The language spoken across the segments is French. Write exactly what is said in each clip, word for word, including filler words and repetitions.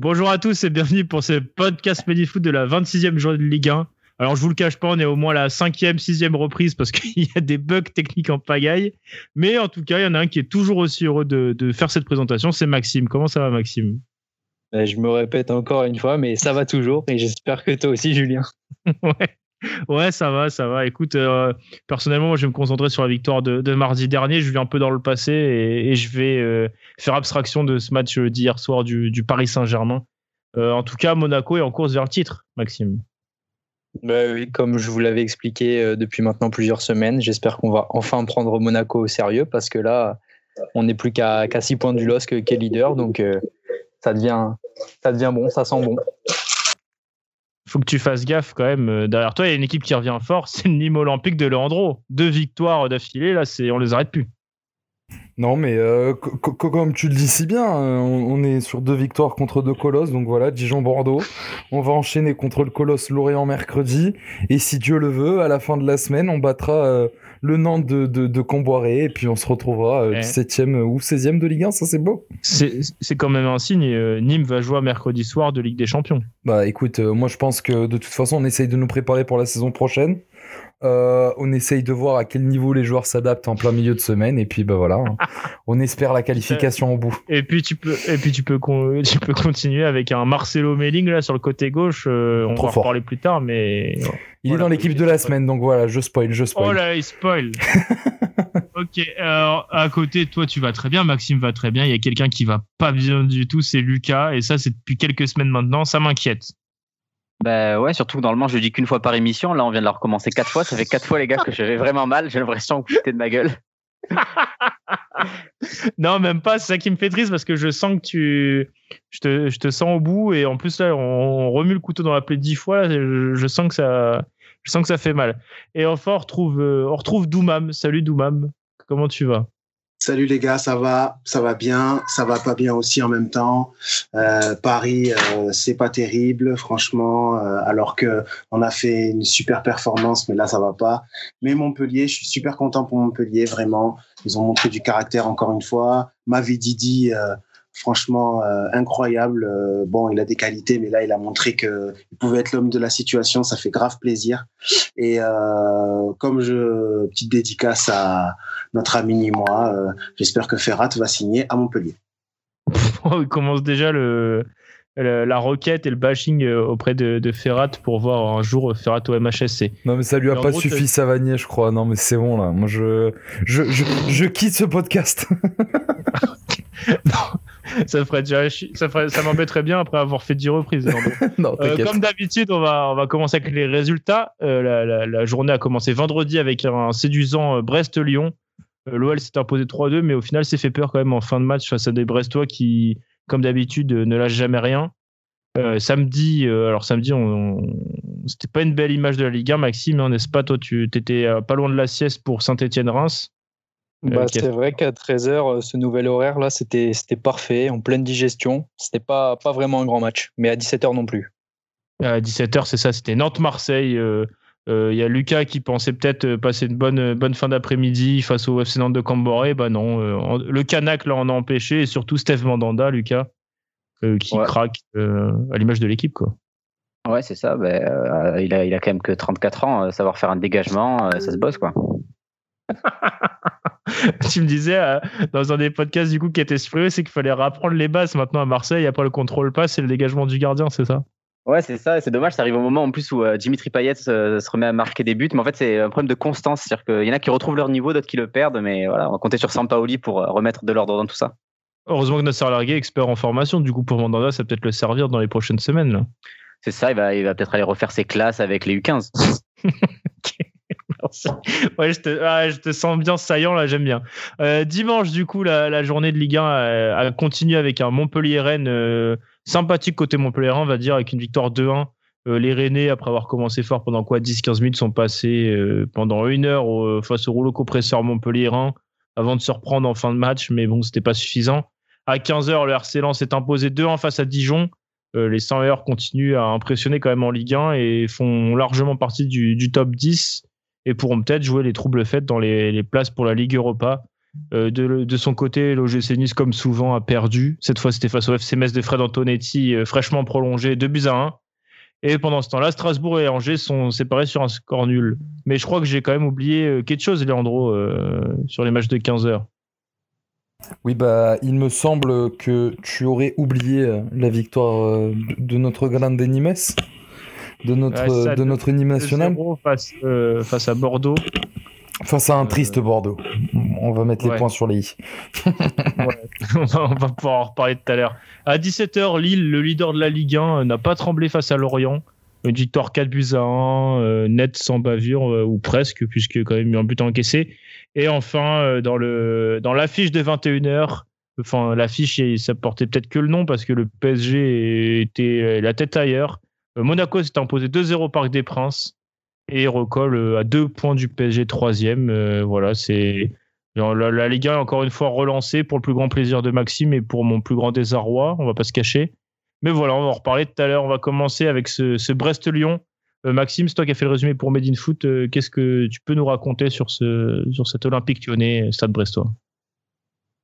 Bonjour à tous et bienvenue pour ce podcast Medifoot de la vingt-sixième journée de Ligue un. Alors je vous le cache pas, on est au moins la cinquième, sixième reprise parce qu'il y a des bugs techniques en pagaille. Mais en tout cas, il y en a un qui est toujours aussi heureux de, de faire cette présentation, c'est Maxime. Comment ça va, Maxime ? Ben, je me répète encore une fois, mais ça va toujours et j'espère que toi aussi, Julien. ouais. ouais, ça va, ça va. Écoute, euh, personnellement, moi, je vais me concentrer sur la victoire de, de mardi dernier. Je vais un peu dans le passé et, et je vais euh, faire abstraction de ce match d'hier soir du, du Paris Saint-Germain. Euh, en tout cas, Monaco est en course vers le titre, Maxime. Ben oui, comme je vous l'avais expliqué depuis maintenant plusieurs semaines, j'espère qu'on va enfin prendre Monaco au sérieux parce que là, on n'est plus qu'à six points du L O S C qui est leader, donc euh, ça devient, ça devient bon, ça sent bon. Faut que tu fasses gaffe quand même. Derrière toi, il y a une équipe qui revient fort, c'est le Nîmes Olympique de Leandro. Deux victoires d'affilée, là, c'est, on les arrête plus. Non, mais euh, co- co- comme tu le dis si bien, euh, on, on est sur deux victoires contre deux colosses, donc voilà, Dijon-Bordeaux. On va enchaîner contre le colosse Lorient mercredi, et si Dieu le veut, à la fin de la semaine, on battra euh, le Nantes de, de, de Kombouaré, et puis on se retrouvera euh, ouais. septième ou seizième de Ligue un, ça c'est beau. C'est, c'est quand même un signe, euh, Nîmes va jouer mercredi soir de Ligue des Champions. Bah écoute, euh, moi je pense que de toute façon, on essaye de nous préparer pour la saison prochaine. Euh, on essaye de voir à quel niveau les joueurs s'adaptent en plein milieu de semaine et puis bah voilà, on espère la qualification au bout. Et puis tu peux, et puis tu peux, con, tu peux continuer avec un Marcelo Melling là sur le côté gauche. Euh, on va en reparler plus tard, mais il voilà, est dans l'équipe de la semaine, donc voilà, je spoil, je spoil. Oh là, il spoil. Ok, alors à côté, toi tu vas très bien, Maxime va très bien. Il y a quelqu'un qui va pas bien du tout, c'est Lucas, et ça c'est depuis quelques semaines maintenant, ça m'inquiète. Ben ouais, surtout que normalement je le dis qu'une fois par émission, là on vient de la recommencer quatre fois, ça fait quatre fois les gars que j'avais vraiment mal, j'ai l'impression que j'étais de ma gueule. Non, même pas, c'est ça qui me fait triste parce que je sens que tu... Je te, je te sens au bout et en plus là on remue le couteau dans la plaie dix fois, là, je, je, sens que ça, je sens que ça fait mal. Et enfin on retrouve, on retrouve Doumam, salut Doumam, comment tu vas ? Salut les gars, ça va, ça va bien, ça va pas bien aussi en même temps. Euh, Paris, euh, c'est pas terrible, franchement. Euh, alors que on a fait une super performance, mais là ça va pas. Mais Montpellier, je suis super content pour Montpellier, vraiment. Ils ont montré du caractère encore une fois. Mavididi, euh, franchement euh, incroyable. Euh, bon, il a des qualités, mais là il a montré que il pouvait être l'homme de la situation. Ça fait grave plaisir. Et euh, comme je petite dédicace à notre ami et moi, euh, j'espère que Ferhat va signer à Montpellier. On commence déjà le, le, la requête et le bashing auprès de, de Ferhat pour voir un jour Ferhat au M H S C. Non mais ça lui a mais pas gros, suffi t'es... Savanier je crois. Non mais c'est bon là, moi je, je, je, je quitte ce podcast. Non. Ça, ferait déjà, ça, ferait, ça m'embêterait bien après avoir fait dix reprises. Non, euh, comme d'habitude, on va, on va commencer avec les résultats. Euh, la, la, la journée a commencé vendredi avec un séduisant Brest-Lyon. Euh, L'O L s'est imposé trois deux, mais au final, s'est fait peur quand même en fin de match face à des Brestois qui, comme d'habitude, ne lâchent jamais rien. Euh, samedi, euh, alors samedi, on, on, c'était pas une belle image de la Ligue un, Maxime, hein, n'est-ce pas ? Toi, tu étais euh, pas loin de la sieste pour Saint-Étienne-Reims. Bah, okay. C'est vrai qu'à treize heures, ce nouvel horaire-là, c'était, c'était parfait, en pleine digestion. C'était pas, pas vraiment un grand match, mais à dix-sept heures non plus. À dix-sept heures, c'est ça, c'était Nantes-Marseille. Il euh, euh, y a Lucas qui pensait peut-être passer une bonne, bonne fin d'après-midi face au F C Nantes de Kombouaré. Bah non, euh, le Canac là, en a empêché, et surtout Steve Mandanda, Lucas, euh, qui ouais. craque euh, à l'image de l'équipe, quoi. Ouais, c'est ça. Bah, euh, il, a, il a quand même que trente-quatre ans, euh, savoir faire un dégagement, euh, ça se bosse, quoi. Tu me disais euh, dans un des podcasts du coup qui était supprimé, c'est qu'il fallait réapprendre les bases maintenant à Marseille. Après le contrôle passe et le dégagement du gardien, c'est ça ? Ouais, c'est ça. Et c'est dommage, ça arrive au moment en plus où euh, Dimitri Payet euh, se remet à marquer des buts. Mais en fait, c'est un problème de constance. C'est-à-dire qu'il y en a qui retrouvent leur niveau, d'autres qui le perdent. Mais voilà, on va compter sur Sampaoli pour euh, remettre de l'ordre dans tout ça. Heureusement que notre salarié expert en formation, du coup pour Mandanda, ça va peut-être le servir dans les prochaines semaines. Là. C'est ça, il va, il va peut-être aller refaire ses classes avec les U quinze. Ouais, je, te, ah, je te sens bien saillant là, j'aime bien. Euh, dimanche du coup la, la journée de Ligue un a, a continué avec un Montpellier-Rennes euh, sympathique côté Montpellier, on va dire, avec une victoire deux un. Euh, les Rennais, après avoir commencé fort pendant quoi dix quinze minutes, sont passés euh, pendant une heure euh, face au rouleau compresseur Montpellier-Rennes avant de se reprendre en fin de match, mais bon, c'était pas suffisant. À quinze heures, le R C Lens est imposé deux un face à Dijon. Euh, les cent heures continuent à impressionner quand même en Ligue un et font largement partie du, du top dix. Et pourront peut-être jouer les troubles faits dans les, les places pour la Ligue Europa. Euh, de, de son côté, l'O G C Nice, comme souvent, a perdu. Cette fois, c'était face au F C Metz de Fred Antonetti, euh, fraîchement prolongé, deux buts à un. Et pendant ce temps-là, Strasbourg et Angers sont séparés sur un score nul. Mais je crois que j'ai quand même oublié euh, quelque chose, Leandro, euh, sur les matchs de quinze heures. Oui, bah, il me semble que tu aurais oublié la victoire euh, de, de notre grande Nimes, de notre, ouais, ça, de notre Nîmes national. Face, euh, face à Bordeaux. Face à un triste euh... Bordeaux. On va mettre ouais. les points sur les i. ouais. On va pouvoir en reparler tout à l'heure. À dix-sept heures, Lille, le leader de la Ligue un, n'a pas tremblé face à Lorient. Une victoire quatre buts à un, euh, net sans bavure, euh, ou presque, puisque quand même il y a un but encaissé. Et enfin, euh, dans, le, dans l'affiche de vingt et une heures, enfin l'affiche, ça portait peut-être que le nom, parce que le P S G était la tête ailleurs. Euh, Monaco s'est imposé deux zéro au Parc des Princes. Et recolle à deux points du P S G troisième. Euh, voilà, c'est la, la Ligue un est encore une fois relancée pour le plus grand plaisir de Maxime et pour mon plus grand désarroi. On va pas se cacher. Mais voilà, on va en reparler tout à l'heure. On va commencer avec ce, ce Brest-Lyon. Euh, Maxime, c'est toi qui as fait le résumé pour Made in Foot. Euh, qu'est-ce que tu peux nous raconter sur ce sur cet Olympique Lyonnais, Stade Brestois ?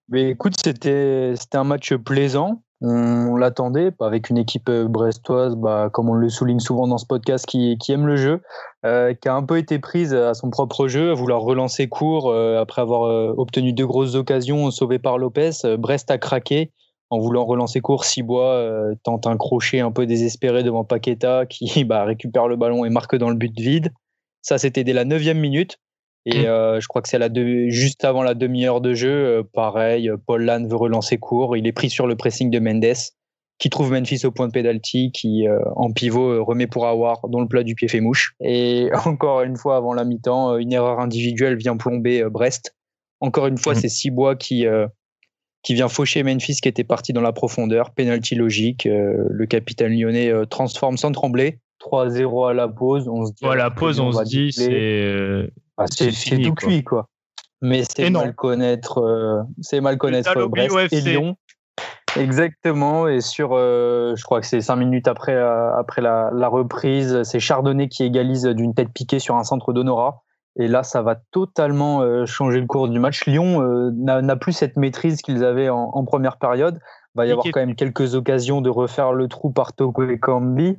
Mais écoute, c'était c'était un match plaisant. On l'attendait avec une équipe brestoise, bah, comme on le souligne souvent dans ce podcast, qui, qui aime le jeu, euh, qui a un peu été prise à son propre jeu, à vouloir relancer court euh, après avoir euh, obtenu deux grosses occasions sauvées par Lopez. Euh, Brest a craqué en voulant relancer court. Sibois euh, tente un crochet un peu désespéré devant Paqueta qui bah, récupère le ballon et marque dans le but vide. Ça, c'était dès la neuvième minute. Et euh, je crois que c'est la deux, juste avant la demi-heure de jeu. Euh, pareil, Paul Lannes veut relancer court. Il est pris sur le pressing de Mendes, qui trouve Memphis au point de pénalty, qui euh, en pivot remet pour Aouar, dont le plat du pied fait mouche. Et encore une fois, avant la mi-temps, une erreur individuelle vient plomber euh, Brest. Encore une fois, mmh. c'est Sibois qui, euh, qui vient faucher Memphis, qui était parti dans la profondeur. Pénalty logique. Euh, le capitaine lyonnais euh, transforme sans trembler. trois zéro à la pause. On se dit, à la pause, on, on se dit, c'est. Ah, c'est, c'est, fini, c'est tout quoi. cuit quoi. Mais c'est énorme. mal connaître, euh, c'est mal connaître c'est Brest et Lyon. Exactement. Et sur, euh, je crois que c'est cinq minutes après euh, après la, la reprise, c'est Chardonnay qui égalise d'une tête piquée sur un centre d'Honora. Et là, ça va totalement euh, changer le cours du match. Lyon euh, n'a, n'a plus cette maîtrise qu'ils avaient en, en première période. Il va y avoir quand même quelques occasions de refaire le trou par Toko et Kambi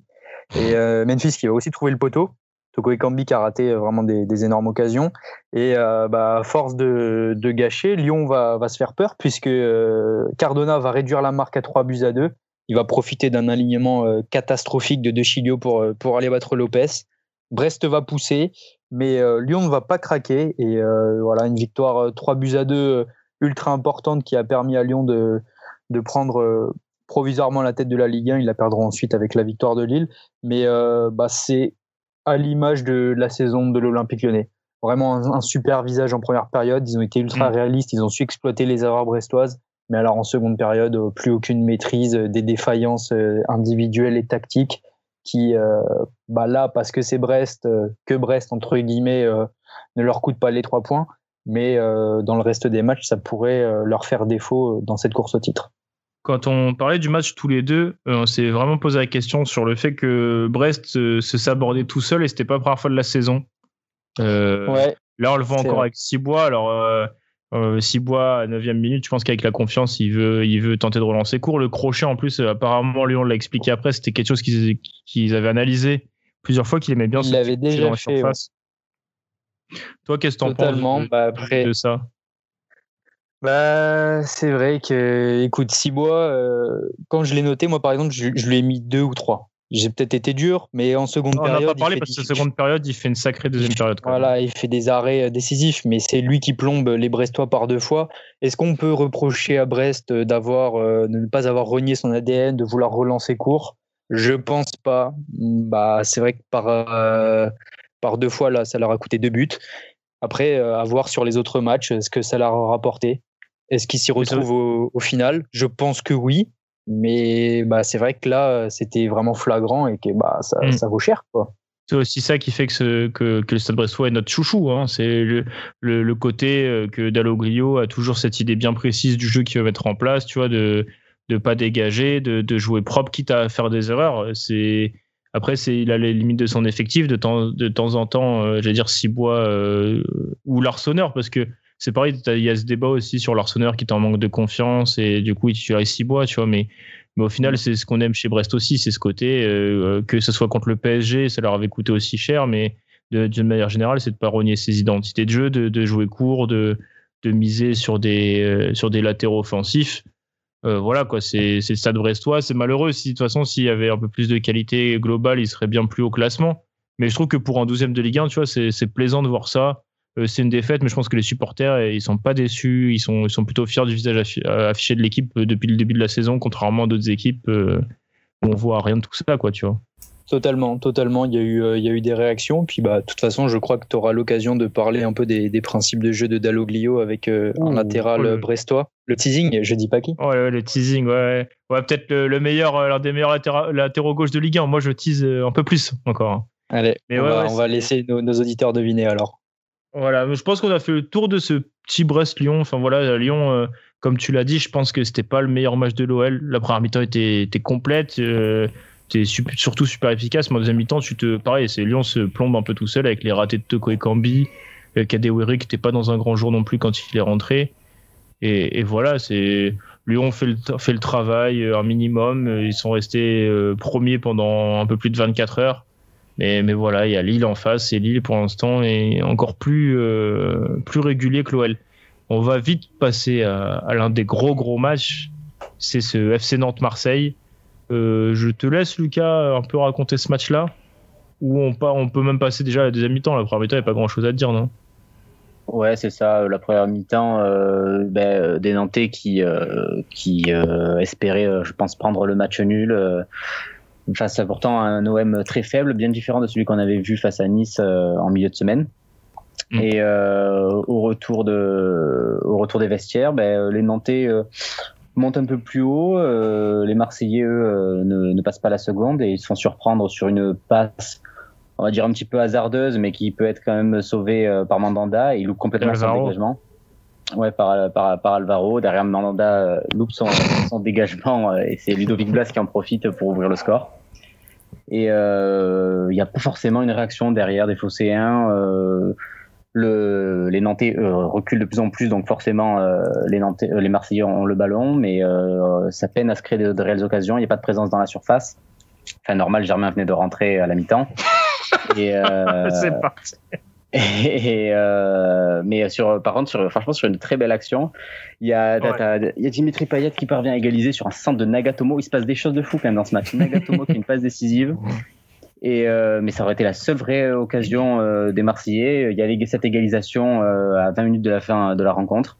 et euh, Memphis qui va aussi trouver le poteau. Toko Ekambi qui a raté vraiment des, des énormes occasions. Et euh, bah, à force de, de gâcher, Lyon va, va se faire peur puisque euh, Cardona va réduire la marque à trois buts à deux. Il va profiter d'un alignement euh, catastrophique de De Chilio pour, pour aller battre Lopez. Brest va pousser, mais euh, Lyon ne va pas craquer. Et euh, voilà, une victoire trois buts à deux ultra importante qui a permis à Lyon de, de prendre... Euh, provisoirement la tête de la Ligue un. Ils la perdront ensuite avec la victoire de Lille, mais euh, bah, c'est à l'image de la saison de l'Olympique Lyonnais. Vraiment un, un super visage en première période. Ils ont été ultra réalistes, ils ont su exploiter les erreurs brestoises, mais alors en seconde période, plus aucune maîtrise, des défaillances individuelles et tactiques qui, euh, bah là, parce que c'est Brest, que Brest, entre guillemets, euh, ne leur coûte pas les trois points, mais euh, dans le reste des matchs, ça pourrait leur faire défaut dans cette course au titre. Quand on parlait du match tous les deux, euh, on s'est vraiment posé la question sur le fait que Brest euh, se sabordait tout seul et c'était pas la première fois de la saison. Euh, ouais, là, on le voit encore vrai. avec Sibois. Alors, euh, euh, Sibois, à neuvième minute, je pense qu'avec la confiance, il veut, il veut tenter de relancer court. Le crochet, en plus, euh, apparemment, Lyon l'a expliqué après, c'était quelque chose qu'ils, qu'ils avaient analysé plusieurs fois, qu'il aimait bien. Il l'avait déjà fait, surface. Ouais. Toi, qu'est-ce que t'en penses de, bah, après... de ça ? Bah, c'est vrai que, écoute, Sibois, euh, quand je l'ai noté, moi par exemple, je, je lui ai mis deux ou trois. J'ai peut-être été dur, mais en seconde non, période. On n'a pas parlé parce que des... seconde période, il fait une sacrée deuxième période. Quand voilà, même. Il fait des arrêts décisifs, mais c'est lui qui plombe les Brestois par deux fois. Est-ce qu'on peut reprocher à Brest d'avoir, euh, de ne pas avoir renié son A D N, de vouloir relancer court ? Je pense pas. Bah, c'est vrai que par, euh, par deux fois, là, ça leur a coûté deux buts. Après, euh, à voir sur les autres matchs, est-ce que ça leur a rapporté ? Est-ce qu'ils s'y retrouvent au, au final ? Je pense que oui, mais bah, c'est vrai que là, c'était vraiment flagrant et que bah, ça, mmh. ça vaut cher, quoi. C'est aussi ça qui fait que, ce, que, que le Stade Brestois est notre chouchou. Hein. C'est le, le, le côté que Dallogrio a toujours cette idée bien précise du jeu qu'il va mettre en place, tu vois, de ne pas dégager, de, de jouer propre, quitte à faire des erreurs. C'est... Après, c'est, il a les limites de son effectif. De temps, de temps en temps, euh, j'allais dire Sibois euh, ou Larsonneur, parce que c'est pareil, il y a ce débat aussi sur l'Arseneur qui est en manque de confiance et du coup il titularise Sibois, tu vois, mais, mais au final c'est ce qu'on aime chez Brest aussi, c'est ce côté euh, que ce soit contre le P S G, ça leur avait coûté aussi cher, mais de, de manière générale c'est de pas rogner ses identités de jeu, de, de jouer court, de, de miser sur des, euh, sur des latéraux offensifs. Euh, voilà quoi, c'est, c'est le Stade Brestois, c'est malheureux. Si, de toute façon, s'il y avait un peu plus de qualité globale, il serait bien plus haut classement. Mais je trouve que pour un douzième de Ligue un, tu vois, c'est, c'est plaisant de voir ça. Euh, c'est une défaite, mais je pense que les supporters, ils sont pas déçus, ils sont, ils sont plutôt fiers du visage affiché de l'équipe depuis le début de la saison, contrairement à d'autres équipes euh, où on voit rien de tout ça, quoi, tu vois. Totalement, totalement. Il y a eu, euh, il y a eu des réactions. Puis, bah, de toute façon, je crois que tu auras l'occasion de parler un peu des, des principes de jeu de Dalloglio avec euh, Ouh, un latéral cool. brestois. Le teasing, je dis pas qui. Ouais, ouais, le teasing, ouais. Ouais, peut-être le, le meilleur, l'un des meilleurs latéra- latéraux gauche de Ligue un. Moi, je tease un peu plus encore. Allez, mais on, ouais, va, ouais, on va laisser nos, nos auditeurs deviner alors. Voilà, je pense qu'on a fait le tour de ce petit Brest-Lyon. Enfin voilà, Lyon, euh, comme tu l'as dit, je pense que c'était pas le meilleur match de l'O L. La première mi-temps était, était complète. Euh, T'es surtout super efficace, mais en deuxième mi-temps, tu te. Pareil, c'est Lyon se plombe un peu tout seul avec les ratés de Toko et Kambi, Kadewere qui n'était pas dans un grand jour non plus quand il est rentré. Et, et voilà, c'est. Lyon fait le, fait le travail un minimum. Ils sont restés euh, premiers pendant un peu plus de vingt-quatre heures. Mais, mais voilà, il y a Lille en face, et Lille pour l'instant est encore plus, euh, plus régulier que l'O L. On va vite passer à, à l'un des gros gros matchs, c'est ce F C Nantes-Marseille. Euh, je te laisse, Lucas, un peu raconter ce match-là, où on, part, on peut même passer déjà à la deuxième mi-temps. La première mi-temps, il n'y a pas grand-chose à te dire, non ? Ouais, c'est ça. La première mi-temps, euh, ben, des Nantais qui, euh, qui euh, espéraient, euh, je pense, prendre le match nul euh, face à pourtant un O M très faible, bien différent de celui qu'on avait vu face à Nice euh, en milieu de semaine. Mmh. Et euh, au, retour de, au retour des vestiaires, ben, les Nantais... Euh, monte un peu plus haut, euh, les Marseillais eux euh, ne, ne passent pas la seconde et ils se font surprendre sur une passe, on va dire un petit peu hasardeuse, mais qui peut être quand même sauvée euh, par Mandanda. Et il loupe complètement Alvaro. Son dégagement. Ouais, par, par, par Alvaro. Derrière, Mandanda euh, loupe son, son dégagement euh, et c'est Ludovic Blas qui en profite pour ouvrir le score. Et il euh, n'y a pas forcément une réaction derrière des Phocéens. Euh, Le, les Nantais euh, reculent de plus en plus, donc forcément euh, les, Nantais, euh, les Marseillais ont le ballon, mais euh, ça peine à se créer de, de réelles occasions. Il n'y a pas de présence dans la surface. Enfin, normal, Germain venait de rentrer à la mi-temps. Et, euh, c'est parti. Et, et, euh, mais sur, par contre, sur, franchement, sur une très belle action, il y a, ouais. y a Dimitri Payet qui parvient à égaliser sur un centre de Nagatomo. Il se passe des choses de fou quand même dans ce match. Nagatomo qui a une passe décisive. Et euh, mais ça aurait été la seule vraie occasion euh, des Marseillais. Il y a cette égalisation euh, à vingt minutes de la fin de la rencontre.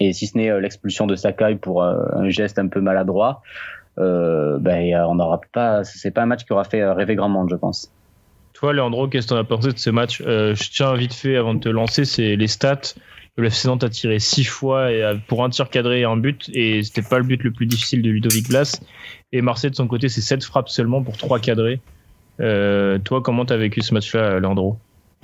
Et si ce n'est euh, l'expulsion de Sakai pour euh, un geste un peu maladroit, euh, ben, on n'aura pas. C'est pas un match qui aura fait rêver grand monde, je pense. Toi, Leandro, qu'est-ce que tu en as pensé de ce match ? euh, Je tiens vite fait avant de te lancer, c'est les stats. Le F C Nantes a tiré six fois et a, pour un tir cadré et un but, et c'était pas le but le plus difficile de Ludovic Blas. Et Marseille de son côté, c'est sept frappes seulement pour trois cadrés. Euh, toi, comment t'as vécu ce match-là, Leandro ?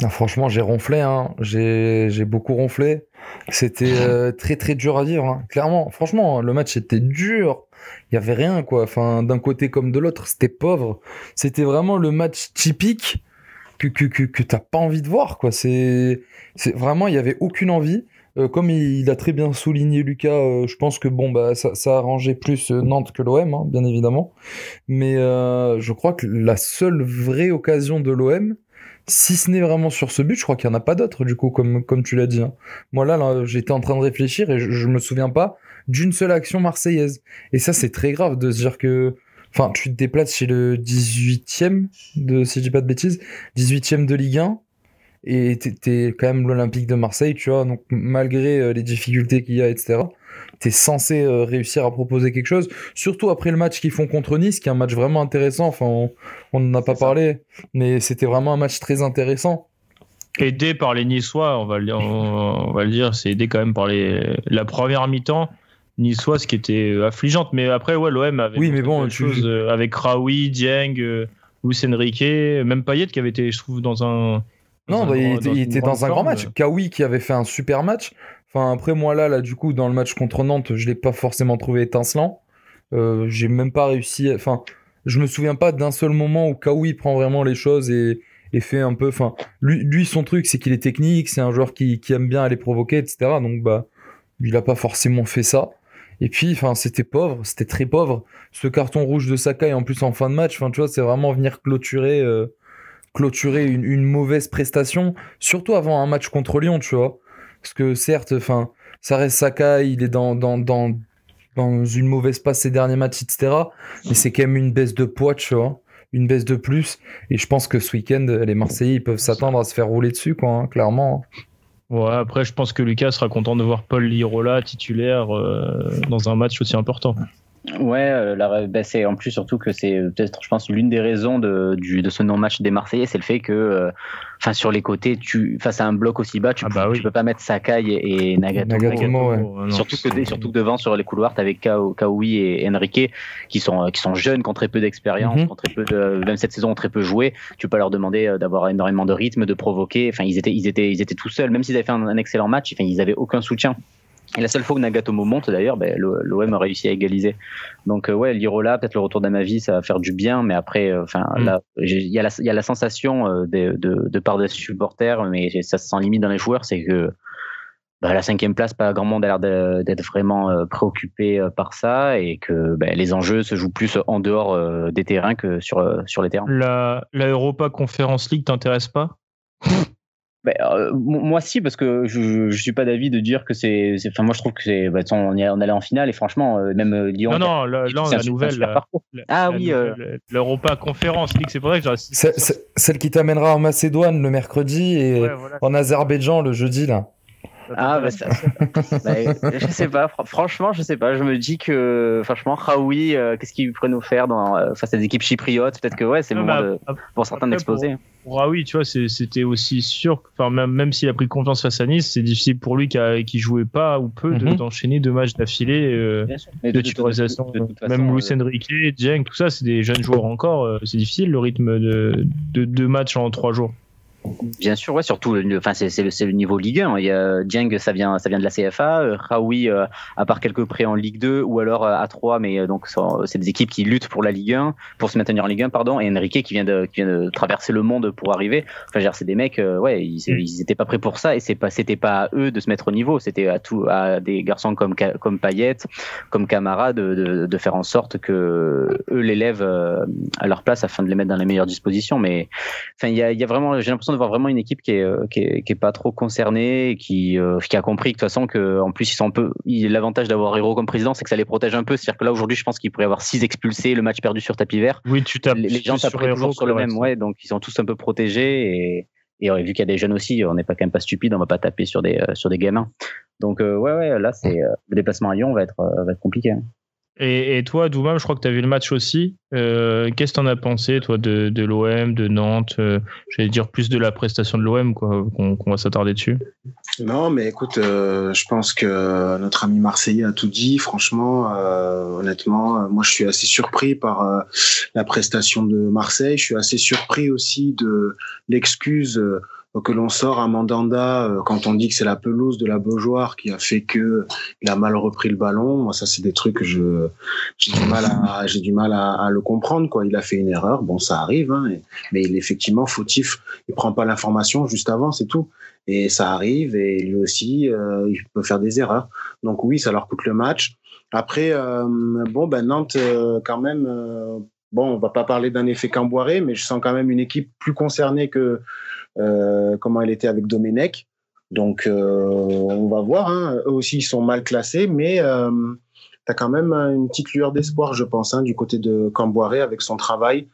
ah, Franchement, j'ai ronflé, hein. j'ai, j'ai beaucoup ronflé. C'était euh, très très dur à vivre, hein. Clairement. Franchement, le match était dur. Il n'y avait rien, quoi. Enfin, d'un côté comme de l'autre, c'était pauvre. C'était vraiment le match typique que que que, que t'as pas envie de voir, quoi. C'est, c'est vraiment, il y avait aucune envie. Euh, comme il, il a très bien souligné Lucas, euh, je pense que bon bah ça, ça a arrangé plus euh, Nantes que l'O M, hein, bien évidemment. Mais euh, je crois que la seule vraie occasion de l'O M, si ce n'est vraiment sur ce but, je crois qu'il n'y en a pas d'autre du coup, comme, comme tu l'as dit. Hein. Moi là, là, j'étais en train de réfléchir et je ne me souviens pas d'une seule action marseillaise. Et ça, c'est très grave de se dire que... Enfin, tu te déplaces chez le dix-huitième, de, si je dis pas de bêtises, dix-huitième de Ligue un. Et t'es, t'es quand même l'Olympique de Marseille, tu vois, donc malgré les difficultés qu'il y a, et cetera, t'es censé euh, réussir à proposer quelque chose, surtout après le match qu'ils font contre Nice, qui est un match vraiment intéressant, enfin, on n'en a pas parlé, mais c'était vraiment un match très intéressant. Aidé par les Niçois, on va le dire, on, on va le dire c'est aidé quand même par les... la première mi-temps niçoise qui était affligeante, mais après, ouais, l'O M avait oui, mais bon, tu... chose, euh, avec Raoui, Dieng, euh, Luis Enrique, même Payet qui avait été, je trouve, dans un... Non, bah, il, il était dans un grand match. Kaoui qui avait fait un super match. Enfin, après, moi, là, là, du coup, dans le match contre Nantes, je ne l'ai pas forcément trouvé étincelant. Euh, j'ai même pas réussi. Enfin, je me souviens pas d'un seul moment où Kaoui prend vraiment les choses et, et fait un peu, enfin, lui, lui, son truc, c'est qu'il est technique, c'est un joueur qui, qui aime bien aller provoquer, et cetera. Donc, bah, il n'a pas forcément fait ça. Et puis, enfin, c'était pauvre, c'était très pauvre. Ce carton rouge de Sakai, en plus, en fin de match, enfin, tu vois, c'est vraiment venir clôturer, euh, clôturer une, une mauvaise prestation, surtout avant un match contre Lyon, tu vois. Parce que certes, enfin, ça reste Sakai, il est dans, dans, dans, dans une mauvaise passe ces derniers matchs, et cetera. Mais c'est quand même une baisse de poids, tu vois. Une baisse de plus. Et je pense que ce week-end, les Marseillais, ils peuvent s'attendre à se faire rouler dessus, quoi, hein, clairement. Ouais, après, je pense que Lucas sera content de voir Paul Lirola titulaire euh, dans un match aussi important. Ouais, là, bah c'est en plus surtout que c'est peut-être, je pense, l'une des raisons de, du, de ce non-match des Marseillais, c'est le fait que, euh, enfin, sur les côtés, tu, face à un bloc aussi bas, tu ah bah oui. tu peux pas mettre Sakai et, et Nagatomo. Nagatomo ouais. euh, non, surtout que surtout que devant sur les couloirs, t'avais Kaoui et Enrique qui sont qui sont jeunes, qui ont très peu d'expérience, mm-hmm. qui ont très peu de, même cette saison ont très peu joué. Tu peux pas leur demander d'avoir énormément de rythme, de provoquer. Enfin, ils étaient ils étaient ils étaient tout seuls, même s'ils avaient fait un, un excellent match. Enfin, ils avaient aucun soutien. Et la seule fois où Nagatomo monte, d'ailleurs, ben, l'O M a réussi à égaliser. Donc, euh, ouais, Lirola, peut-être le retour d'Amavi, ça va faire du bien. Mais après, euh, mm. là, il y, y a la sensation euh, de, de, de part des supporters, mais ça se sent limite dans les joueurs, c'est que bah, la cinquième place, pas grand monde a l'air de, d'être vraiment euh, préoccupé euh, par ça, et que bah, les enjeux se jouent plus en dehors euh, des terrains que sur, euh, sur les terrains. La, la Europa Conference League t'intéresse pas? Bah, euh, moi si, parce que je, je, je suis pas d'avis de dire que c'est, enfin moi je trouve que c'est, bah, on, est, on allait en finale et franchement euh, même euh, Lyon. Non non, là la nouvelle. La, la, ah la, oui. Euh... L'Europa Conference League, c'est pour ça que j'ai insisté. Celle qui t'amènera en Macédoine le mercredi et ouais, voilà. En Azerbaïdjan le jeudi là. Ah bah ça, bah, je sais pas, fr- franchement je sais pas, je me dis que franchement Raoui, euh, qu'est-ce qu'il pourrait nous faire dans, euh, face à des équipes chypriotes, peut-être que ouais c'est le moment de, pour certains d'exploser. Pour Raoui tu vois c'est, c'était aussi sûr, enfin même, même s'il a pris confiance face à Nice, c'est difficile pour lui qui jouait pas ou peu de, mm-hmm. d'enchaîner deux matchs d'affilée euh, de, de titularisation, même Luis Enrique, Dieng, tout ça c'est des jeunes joueurs encore, euh, c'est difficile le rythme de, de deux matchs en trois jours. Bien sûr, ouais, surtout, enfin, c'est, c'est, le, c'est le niveau Ligue un. Il y a Dieng, ça vient, ça vient de la C F A. Raoui, euh, à part quelques prêts en Ligue deux ou alors à trois, mais donc c'est des équipes qui luttent pour la Ligue un, pour se maintenir en Ligue un, pardon. Et Enrique qui vient de, qui vient de traverser le monde pour arriver. Enfin, genre, c'est des mecs, euh, ouais, ils, ils étaient pas prêts pour ça et c'est pas, c'était pas à eux de se mettre au niveau. C'était à tout, à des garçons comme comme Payet, comme Camara de, de, de faire en sorte que eux l'élèvent à leur place afin de les mettre dans les meilleures dispositions. Mais enfin, il y a, il y a vraiment, j'ai l'impression de voir vraiment une équipe qui est qui est, qui est pas trop concernée, qui euh, qui a compris que de toute façon que en plus ils sont un peu, ils, l'avantage d'avoir Hero comme président c'est que ça les protège un peu, c'est-à-dire que là aujourd'hui je pense qu'ils pourraient avoir six expulsés, le match perdu sur tapis vert. Oui, tu tapes. Les, les gens tapent toujours sur le même, ça. Ouais, donc ils sont tous un peu protégés et et ouais, vu qu'il y a des jeunes aussi, on n'est pas quand même pas stupide, on va pas taper sur des euh, sur des gamins. Donc euh, ouais ouais, là c'est euh, le déplacement à Lyon va être euh, va être compliqué. Hein. Et, et toi, Doumam, je crois que tu as vu le match aussi. Euh, qu'est-ce que tu en as pensé, toi, de, de l'O M, de Nantes euh, j'allais dire plus de la prestation de l'O M, quoi, qu'on, qu'on va s'attarder dessus. Non, mais écoute, euh, je pense que notre ami Marseillais a tout dit. Franchement, euh, honnêtement, euh, moi, je suis assez surpris par euh, la prestation de Marseille. Je suis assez surpris aussi de l'excuse euh, que l'on sort à Mandanda euh, quand on dit que c'est la pelouse de la Beaujoire qui a fait que il a mal repris le ballon. Moi, ça, c'est des trucs que je j'ai du mal à j'ai du mal à, à le comprendre, quoi. Il a fait une erreur, bon, ça arrive, hein, et, mais il est effectivement fautif. Il prend pas l'information juste avant, c'est tout. Et ça arrive. Et lui aussi, euh, il peut faire des erreurs. Donc oui, ça leur coûte le match. Après, euh, bon, ben Nantes, euh, quand même. Euh, bon, on va pas parler d'un effet Kombouaré, mais je sens quand même une équipe plus concernée que Euh, comment elle était avec Domenech, donc euh, on va voir, hein. Eux aussi ils sont mal classés, mais euh, t'as quand même une petite lueur d'espoir, je pense, hein, du côté de Kombouaré avec son travail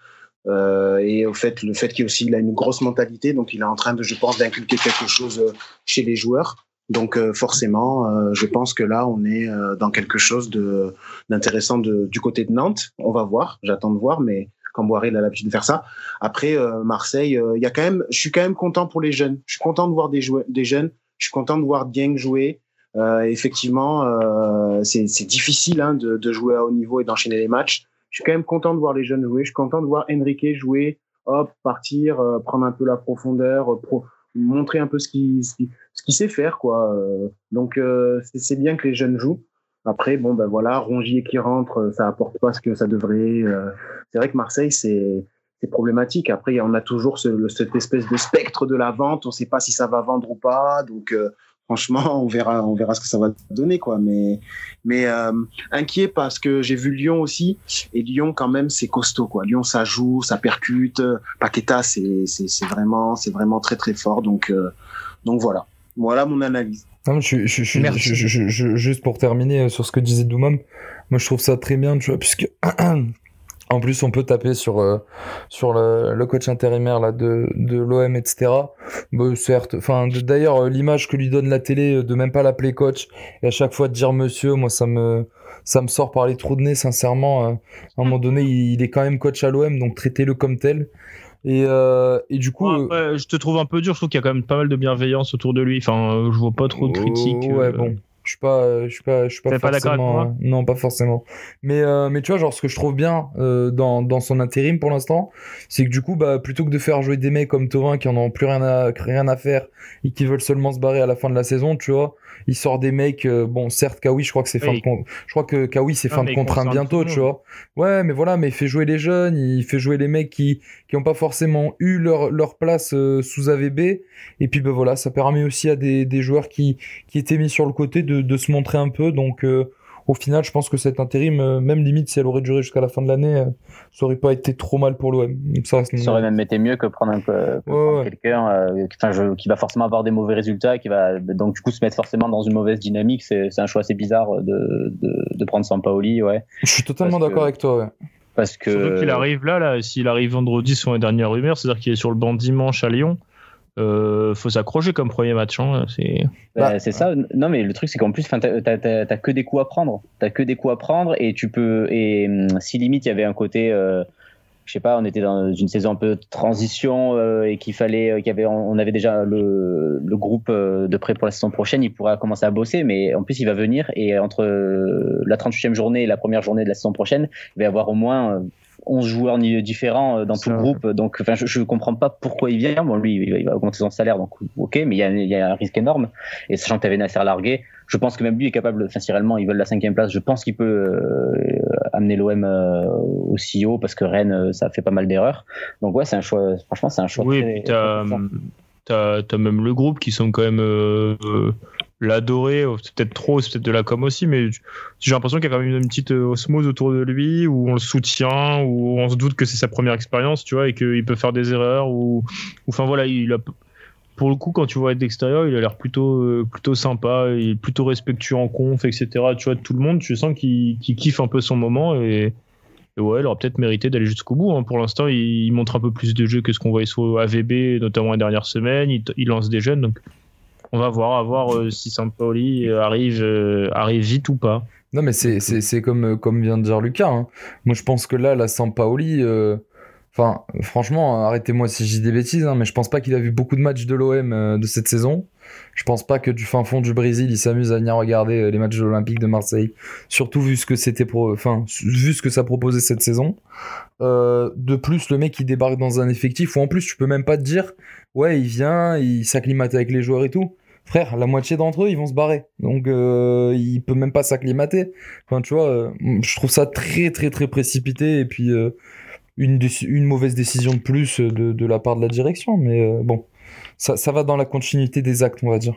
euh, et au fait le fait qu'il aussi il a une grosse mentalité, donc il est en train de, je pense, d'inculquer quelque chose chez les joueurs. Donc euh, forcément, euh, je pense que là, on est euh, dans quelque chose de, d'intéressant de, du côté de Nantes. On va voir, j'attends de voir, mais Kombouaré, il a l'habitude de faire ça. Après, euh, Marseille, euh, y a quand même, je suis quand même content pour les jeunes. Je suis content de voir des, jou- des jeunes. Je suis content de voir Dieng jouer. Euh, effectivement, euh, c'est, c'est difficile, hein, de, de jouer à haut niveau et d'enchaîner les matchs. Je suis quand même content de voir les jeunes jouer. Je suis content de voir Enrique jouer, hop, partir, euh, prendre un peu la profondeur, euh, pro- montrer un peu ce qu'il, ce qu'il, ce qu'il sait faire, quoi. Euh, donc, euh, c'est, c'est bien que les jeunes jouent. Après, bon, ben voilà, Rongier qui rentre, ça apporte pas ce que ça devrait. Euh, c'est vrai que Marseille, c'est, c'est problématique. Après, on a toujours ce, cette espèce de spectre de la vente. On ne sait pas si ça va vendre ou pas. Donc, euh, franchement, on verra, on verra ce que ça va donner, quoi. Mais, mais euh, inquiet parce que j'ai vu Lyon aussi. Et Lyon, quand même, c'est costaud, quoi. Lyon, ça joue, ça percute. Paqueta, c'est, c'est, c'est vraiment, c'est vraiment très, très fort. Donc, euh, donc voilà. Voilà mon analyse. Non, je, je, je, je, je, je, je, juste pour terminer sur ce que disait Doumam, moi, je trouve ça très bien, tu vois, puisque... En plus, on peut taper sur euh, sur le, le coach intérimaire là de de l'O M, et cetera. Bah, certes, enfin d'ailleurs l'image que lui donne la télé de même pas l'appeler coach et à chaque fois de dire monsieur, moi ça me ça me sort par les trous de nez sincèrement. Euh, à un moment donné, il, il est quand même coach à l'O M, donc traitez-le comme tel. Et euh, et du coup, ouais, euh, ouais, je te trouve un peu dur. Je trouve qu'il y a quand même pas mal de bienveillance autour de lui. Enfin, euh, je vois pas trop de critiques. Ouais, euh... bon. Je suis pas, je suis pas, je suis pas T'es forcément. Pas euh, non, pas forcément. Mais, euh, mais tu vois, genre ce que je trouve bien euh, dans dans son intérim pour l'instant, c'est que du coup, bah plutôt que de faire jouer des mecs comme Thauvin qui en ont plus rien à rien à faire et qui veulent seulement se barrer à la fin de la saison, tu vois, il sort des mecs. Euh, bon, certes, Kaoui, je crois que c'est oui. fin de je crois que Kaoui c'est ah, fin de contrainte bientôt, tu vois. Ouais, mais voilà, mais il fait jouer les jeunes, il fait jouer les mecs qui qui ont pas forcément eu leur leur place euh, sous A V B. Et puis bah voilà, ça permet aussi à des des joueurs qui qui étaient mis sur le côté de De, de se montrer un peu, donc euh, au final je pense que cet intérim, euh, même limite si elle aurait duré jusqu'à la fin de l'année, euh, ça aurait pas été trop mal pour l'O M. Ça, ça aurait même été mieux que prendre, un peu, que ouais, prendre ouais. quelqu'un euh, qui, je, qui va forcément avoir des mauvais résultats, qui va donc du coup se mettre forcément dans une mauvaise dynamique. C'est, c'est un choix assez bizarre de, de, de prendre Sampaoli. Ouais. Je suis totalement Parce d'accord que... avec toi. Ouais. Parce que... Surtout qu'il arrive là, là, s'il arrive vendredi selon les dernières rumeurs, c'est-à-dire qu'il est sur le banc dimanche à Lyon. Euh, faut s'accrocher comme premier match, hein, c'est bah, bah, c'est ouais. ça. Non mais le truc c'est qu'en plus t'as, t'as, t'as, t'as que des coups à prendre, t'as que des coups à prendre et tu peux et si limite il y avait un côté, euh, je sais pas, on était dans une saison un peu de transition euh, et qu'il fallait, qu'il y avait, on avait déjà le, le groupe de prêt pour la saison prochaine, il pourra commencer à bosser, mais en plus il va venir et entre la trente-huitième journée et la première journée de la saison prochaine, il va y avoir au moins euh, onze joueurs différents dans tout le groupe, donc enfin je, je comprends pas pourquoi il vient. Bon lui il va, il va augmenter son salaire donc ok, mais il y a, il y a un risque énorme et sachant que t'avais Nasser largué, je pense que même lui est capable. Enfin si réellement ils veulent la cinquième place, je pense qu'il peut euh, amener l'O M euh, aussi haut parce que Rennes ça fait pas mal d'erreurs. Donc ouais c'est un choix. Franchement c'est un choix. Oui très, et puis t'as, très t'as, t'as même le groupe qui sont quand même euh, euh, l'adoré, c'est peut-être trop, c'est peut-être de la com aussi, mais j'ai l'impression qu'il y a quand même une petite osmose autour de lui, où on le soutient, où on se doute que c'est sa première expérience, tu vois, et qu'il peut faire des erreurs, ou, enfin voilà, il a, pour le coup, quand tu vois être d'extérieur, il a l'air plutôt, plutôt sympa, il est plutôt respectueux en conf, et cetera. Tu vois, tout le monde, tu sens qu'il, qu'il kiffe un peu son moment, et, et ouais, il aurait peut-être mérité d'aller jusqu'au bout, hein. Pour l'instant, il, il montre un peu plus de jeu que ce qu'on voyait sur A V B, notamment la dernière semaine, il, il lance des jeunes, donc... On va voir, à voir euh, si Sampaoli arrive, euh, arrive vite ou pas. Non, mais c'est, c'est, c'est comme, comme vient de dire Lucas. Hein. Moi, je pense que là, la Sampaoli... Euh... Enfin, franchement, arrêtez-moi si je dis des bêtises, hein, mais je pense pas qu'il a vu beaucoup de matchs de l'O M euh, de cette saison. Je pense pas que du fin fond du Brésil, il s'amuse à venir regarder les matchs de l'Olympique de Marseille. Surtout vu ce que c'était, pro... enfin, vu ce que ça proposait cette saison. Euh, de plus, le mec, il débarque dans un effectif où en plus, tu peux même pas te dire, ouais, il vient, il s'acclimate avec les joueurs et tout. Frère, la moitié d'entre eux, ils vont se barrer. Donc, euh, il peut même pas s'acclimater. Enfin, tu vois, euh, je trouve ça très, très, très précipité. Et puis, euh, une, déci- une mauvaise décision de plus de, de la part de la direction. Mais euh, bon, ça, ça va dans la continuité des actes, on va dire.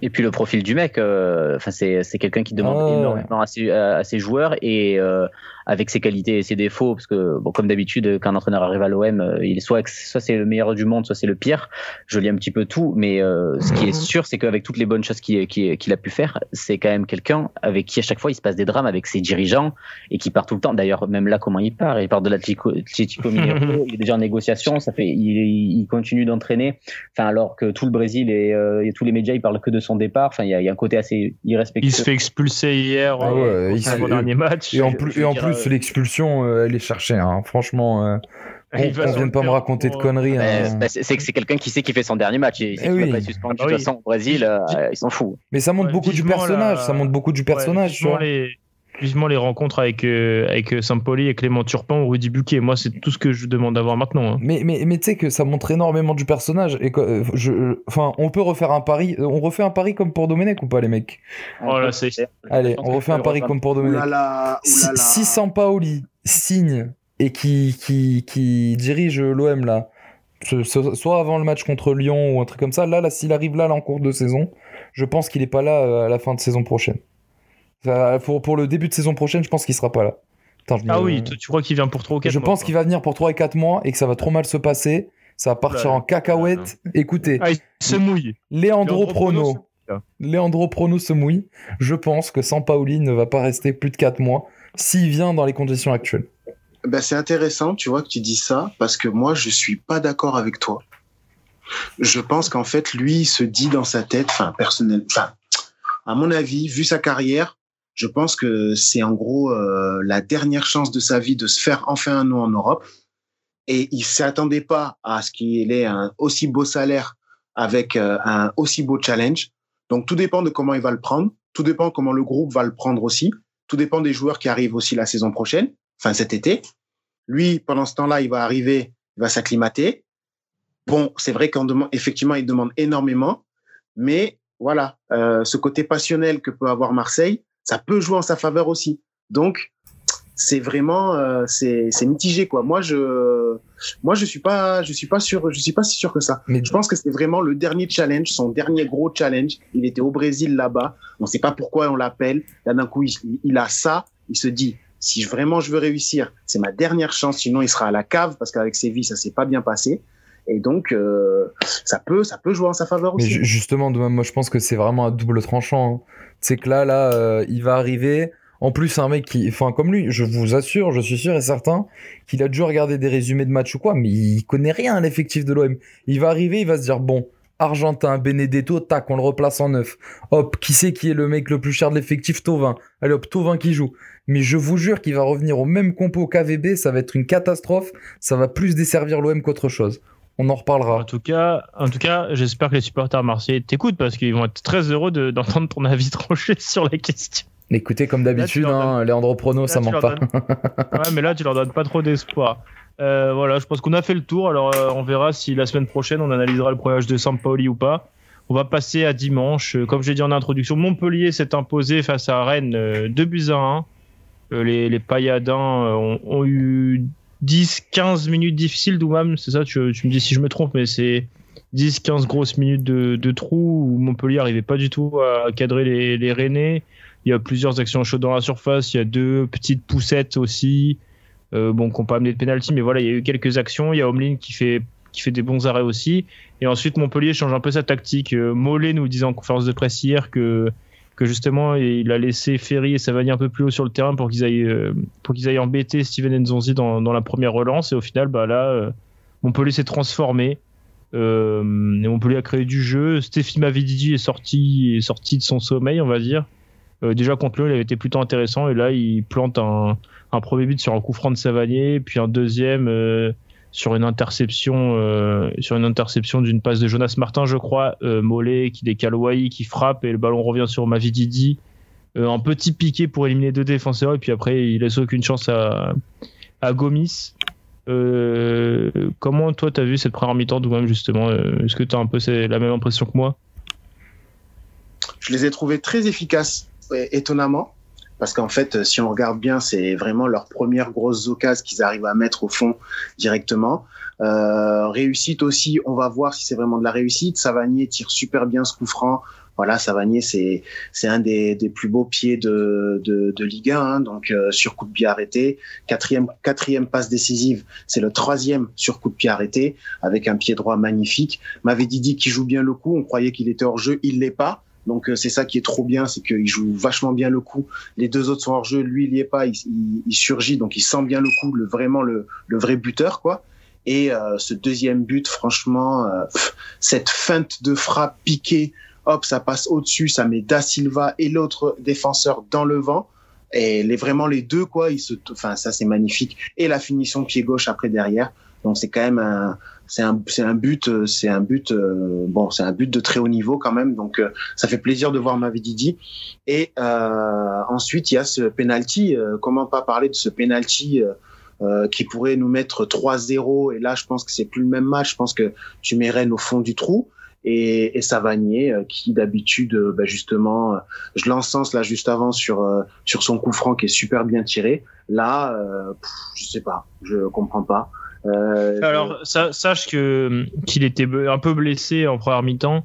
Et puis le profil du mec, euh, c'est, c'est quelqu'un qui demande ah, énormément ouais. à, ses, à, à ses joueurs et euh, avec ses qualités et ses défauts, parce que bon, comme d'habitude quand un entraîneur arrive à l'O M, il soit, soit c'est le meilleur du monde, soit c'est le pire, je lis un petit peu tout, mais euh, ce qui est sûr c'est qu'avec toutes les bonnes choses qu'il, qu'il, qu'il a pu faire, c'est quand même quelqu'un avec qui à chaque fois il se passe des drames avec ses dirigeants et qui part tout le temps, d'ailleurs même là comment il part, il part de l'Atlético Mineiro, il est déjà en négociation, ça fait, il, il continue d'entraîner, enfin, alors que tout le Brésil et, euh, et tous les médias ils parlent que de son départ, enfin il y, y a un côté assez irrespectueux. Il se fait expulser hier ah ouais, euh, il se... dernier match. Et en plus, et en plus euh... l'expulsion, euh, elle est cherchée. Hein. Franchement, euh, on ne vient pas me raconter pour... de conneries. Mais, hein. bah, c'est, c'est que c'est quelqu'un qui sait qu'il fait son dernier match. Il sait eh qu'il oui. va pas être suspendu. Ah, de toute oui. façon, au Brésil, euh, ils s'en foutent. Mais ça montre ouais, beaucoup du personnage. La... Ça montre beaucoup du personnage. Ouais, vivement les rencontres avec, euh, avec Sampaoli et Clément Turpin ou Rudy Buquet. Moi, c'est tout ce que je demande à voir maintenant. Hein. Mais, mais, mais tu sais que ça montre énormément du personnage. Et que, je, enfin, on peut refaire un pari. On refait un pari comme pour Domenech ou pas, les mecs? Oh là, c'est... Allez, on refait un pari comme pour Domenech. Si Sampaoli signe et qui, qui, qui dirige l'O M là, soit avant le match contre Lyon ou un truc comme ça, là, là s'il arrive là, là en cours de saison, je pense qu'il n'est pas là à la fin de saison prochaine. Ça, pour, pour le début de saison prochaine, je pense qu'il ne sera pas là. Putain, ah me... oui, tu, tu crois qu'il vient pour trois ou quatre je mois? Je pense quoi. Qu'il va venir pour trois et quatre mois et que ça va trop mal se passer. Ça va partir bah, en cacahuète. Bah, écoutez, ah, il se mouille. Leandro, Leandro Prono, Prono Leandro Prono se mouille. Je pense que Sampaoli ne va pas rester plus de quatre mois s'il vient dans les conditions actuelles. Bah, c'est intéressant, tu vois, que tu dis ça, parce que moi, je suis pas d'accord avec toi. Je pense qu'en fait, lui, il se dit dans sa tête, enfin, personnel, enfin, à mon avis, vu sa carrière, je pense que c'est en gros euh, la dernière chance de sa vie de se faire enfin un nom en Europe. Et il ne s'attendait pas à ce qu'il ait un aussi beau salaire avec euh, un aussi beau challenge. Donc, tout dépend de comment il va le prendre. Tout dépend comment le groupe va le prendre aussi. Tout dépend des joueurs qui arrivent aussi la saison prochaine, enfin cet été. Lui, pendant ce temps-là, il va arriver, il va s'acclimater. Bon, c'est vrai qu'on demande, effectivement, il demande énormément. Mais voilà, euh, ce côté passionnel que peut avoir Marseille, ça peut jouer en sa faveur aussi. Donc, c'est vraiment euh, c'est c'est mitigé quoi. Moi je moi je suis pas je suis pas sûr je suis pas si sûr que ça. Mais je pense que c'est vraiment le dernier challenge, son dernier gros challenge. Il était au Brésil là-bas. On sait pas pourquoi on l'appelle. Là d'un coup il, il a ça. Il se dit si vraiment je veux réussir, c'est ma dernière chance. Sinon il sera à la cave parce qu'avec Séville ça s'est pas bien passé. Et donc euh, ça peut ça peut jouer en sa faveur aussi. Mais justement de même, moi je pense que c'est vraiment un double tranchant. Hein. C'est que là là euh, il va arriver. En plus, un mec qui, enfin, comme lui, je vous assure, je suis sûr et certain qu'il a dû regarder des résumés de matchs ou quoi, mais il connaît rien à l'effectif de l'O M. Il va arriver, il va se dire, bon, Argentin, Benedetto, tac, on le replace en neuf. Hop, qui c'est qui est le mec le plus cher de l'effectif? Thauvin. Allez hop, Thauvin qui joue. Mais je vous jure qu'il va revenir au même compo qu'A V B, ça va être une catastrophe, ça va plus desservir l'O M qu'autre chose. On en reparlera. En tout cas, en tout cas, j'espère que les supporters marseillais t'écoutent parce qu'ils vont être très heureux de, d'entendre ton avis tranché sur la question. Écoutez, comme d'habitude, là, hein, donnes... Leandro Prono, là, ça manque pas. Donnes... Ouais, mais là, tu leur donnes pas trop d'espoir. Euh, voilà, je pense qu'on a fait le tour. Alors, euh, on verra si la semaine prochaine, on analysera le voyage de Sampaoli ou pas. On va passer à dimanche. Comme j'ai dit en introduction, Montpellier s'est imposé face à Rennes euh, deux buts à un. Euh, les, les Pailladins euh, ont, ont eu dix à quinze minutes difficiles, Doumam. C'est ça, tu, tu me dis si je me trompe, mais c'est dix à quinze grosses minutes de, de trou où Montpellier n'arrivait pas du tout à cadrer les, les Rennais. Il y a plusieurs actions chaudes dans la surface. Il y a deux petites poussettes aussi, euh, bon, qui n'ont pas amené de pénalty, mais voilà, il y a eu quelques actions. Il y a Omlin qui fait, qui fait des bons arrêts aussi. Et ensuite, Montpellier change un peu sa tactique. Euh, Mollet nous disait en conférence de presse hier que, que justement, il a laissé Ferry et Savanier un peu plus haut sur le terrain pour qu'ils aillent, euh, pour qu'ils aillent embêter Steven Nzonzi dans, dans la première relance. Et au final, bah, là, euh, Montpellier s'est transformé. Euh, et Montpellier a créé du jeu. Stéphie Mavididi est sorti, est sorti de son sommeil, on va dire. Euh, déjà contre Lyon, il avait été plutôt intéressant et là il plante un, un premier but sur un coup franc de Savanier, puis un deuxième euh, sur une interception euh, sur une interception d'une passe de Jonas Martin, je crois, euh, Mollet qui décale Raoui, qui frappe et le ballon revient sur Mavididi, euh, un petit piqué pour éliminer deux défenseurs et puis après il laisse aucune chance à, à Gomis. Euh, comment toi t'as vu cette première mi-temps d'où même justement euh, est-ce que t'as un peu c'est la même impression que moi? Je les ai trouvés très efficaces. Étonnamment, parce qu'en fait, si on regarde bien, c'est vraiment leurs premières grosses occasions qu'ils arrivent à mettre au fond directement. Euh, réussite aussi, on va voir si c'est vraiment de la réussite. Savanier tire super bien ce coup franc. Voilà, Savanier, c'est c'est un des des plus beaux pieds de de, de Ligue un, hein, donc euh, sur coup de pied arrêté. Quatrième quatrième passe décisive, c'est le troisième sur coup de pied arrêté avec un pied droit magnifique. Mavididi qui joue bien le coup. On croyait qu'il était hors jeu, il l'est pas. Donc c'est ça qui est trop bien, c'est qu'il joue vachement bien le coup. Les deux autres sont hors jeu, lui il y est pas, il, il, il surgit, donc il sent bien le coup, le vraiment le, le vrai buteur quoi. Et euh, ce deuxième but, franchement, euh, pff, cette feinte de frappe piquée, hop, ça passe au-dessus, ça met Da Silva et l'autre défenseur dans le vent. Et les vraiment les deux quoi, ils se, enfin ça c'est magnifique. Et la finition pied gauche après derrière. Donc c'est quand même un, c'est un, c'est un but, c'est un but, euh, bon, c'est un but de très haut niveau quand même. Donc euh, ça fait plaisir de voir Mavididi. Et euh, ensuite il y a ce penalty. Euh, comment pas parler de ce penalty euh, euh, qui pourrait nous mettre trois zéro. Et là je pense que c'est plus le même match. Je pense que tu mets Rennes au fond du trou. et, et Savanier euh, qui d'habitude euh, bah justement euh, je l'encense là juste avant sur euh, sur son coup franc qui est super bien tiré là euh, pff, je sais pas je comprends pas euh, alors je... ça, sache que qu'il était un peu blessé en première mi-temps.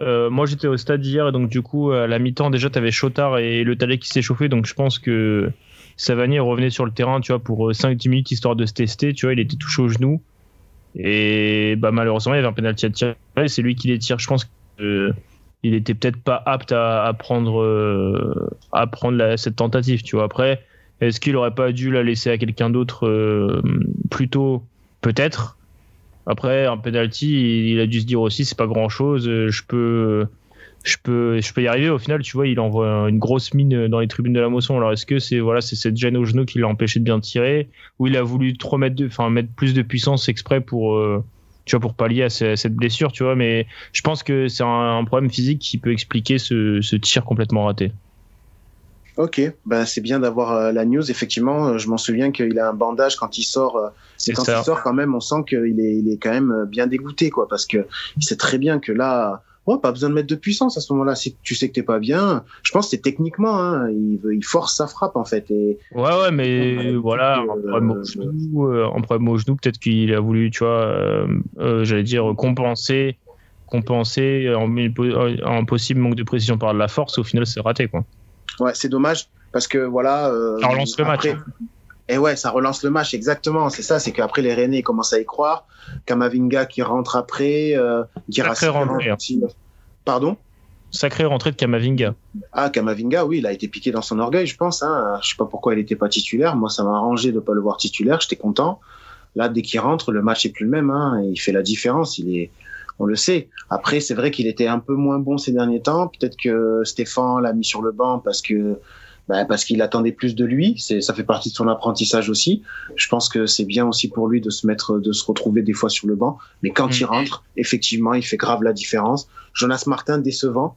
Euh, moi j'étais au stade hier et donc du coup à la mi-temps déjà t'avais Chotard et Le Tallec qui s'échauffaient, donc je pense que Savanier revenait sur le terrain, tu vois, pour cinq dix minutes histoire de se tester, tu vois, il était touché au genou et bah malheureusement il y avait un pénalty à tirer, c'est lui qui les tire. Je pense que euh, il était peut-être pas apte à, à prendre euh, à prendre la, cette tentative, tu vois. Après, est-ce qu'il aurait pas dû la laisser à quelqu'un d'autre euh, plus tôt, peut-être. Après, un penalty, il a dû se dire aussi, c'est pas grand-chose, je peux, je peux, je peux y arriver. Au final, tu vois, il envoie une grosse mine dans les tribunes de la Mosson. Alors, est-ce que c'est voilà, c'est cette gêne au genou qui l'a empêché de bien tirer, ou il a voulu trop mettre, de, enfin, mettre plus de puissance exprès pour, euh, tu vois, pour pallier à cette blessure, tu vois. Mais je pense que c'est un, un problème physique qui peut expliquer ce, ce tir complètement raté. Ok, ben c'est bien d'avoir euh, la news. Effectivement, euh, je m'en souviens qu'il a un bandage quand il sort. Euh, c'est quand ça. Il sort quand même, on sent qu'il est, il est quand même bien dégoûté, quoi, parce que il sait très bien que là, oh, pas besoin de mettre de puissance à ce moment-là. Si tu sais que t'es pas bien, je pense que c'est techniquement, hein, il, il force sa frappe en fait. Et, ouais, ouais, mais euh, voilà, en problème au genou, euh, en problème au genou, peut-être qu'il a voulu, tu vois, euh, euh, j'allais dire compenser, compenser en, en possible manque de précision par de la force. Au final, c'est raté, quoi. Ouais, c'est dommage parce que voilà. Euh, ça relance après... le match. Et ouais, ça relance le match, exactement. C'est ça, c'est qu'après les Rennais commencent à y croire. Kamavinga qui rentre après. Euh, Girassi. Sacré rentrée. Rentre... Pardon ? Sacré rentrée de Kamavinga. Ah, Kamavinga, oui, il a été piqué dans son orgueil, je pense. Hein. Je sais pas pourquoi il n'était pas titulaire. Moi, ça m'a arrangé de ne pas le voir titulaire. J'étais content. Là, dès qu'il rentre, le match n'est plus le même. Hein. Il fait la différence. Il est. On le sait. Après, c'est vrai qu'il était un peu moins bon ces derniers temps. Peut-être que Stéphane l'a mis sur le banc parce que, bah, parce qu'il attendait plus de lui. C'est, ça fait partie de son apprentissage aussi. Je pense que c'est bien aussi pour lui de se mettre, de se retrouver des fois sur le banc. Mais quand mmh. il rentre, effectivement, il fait grave la différence. Jonas Martin décevant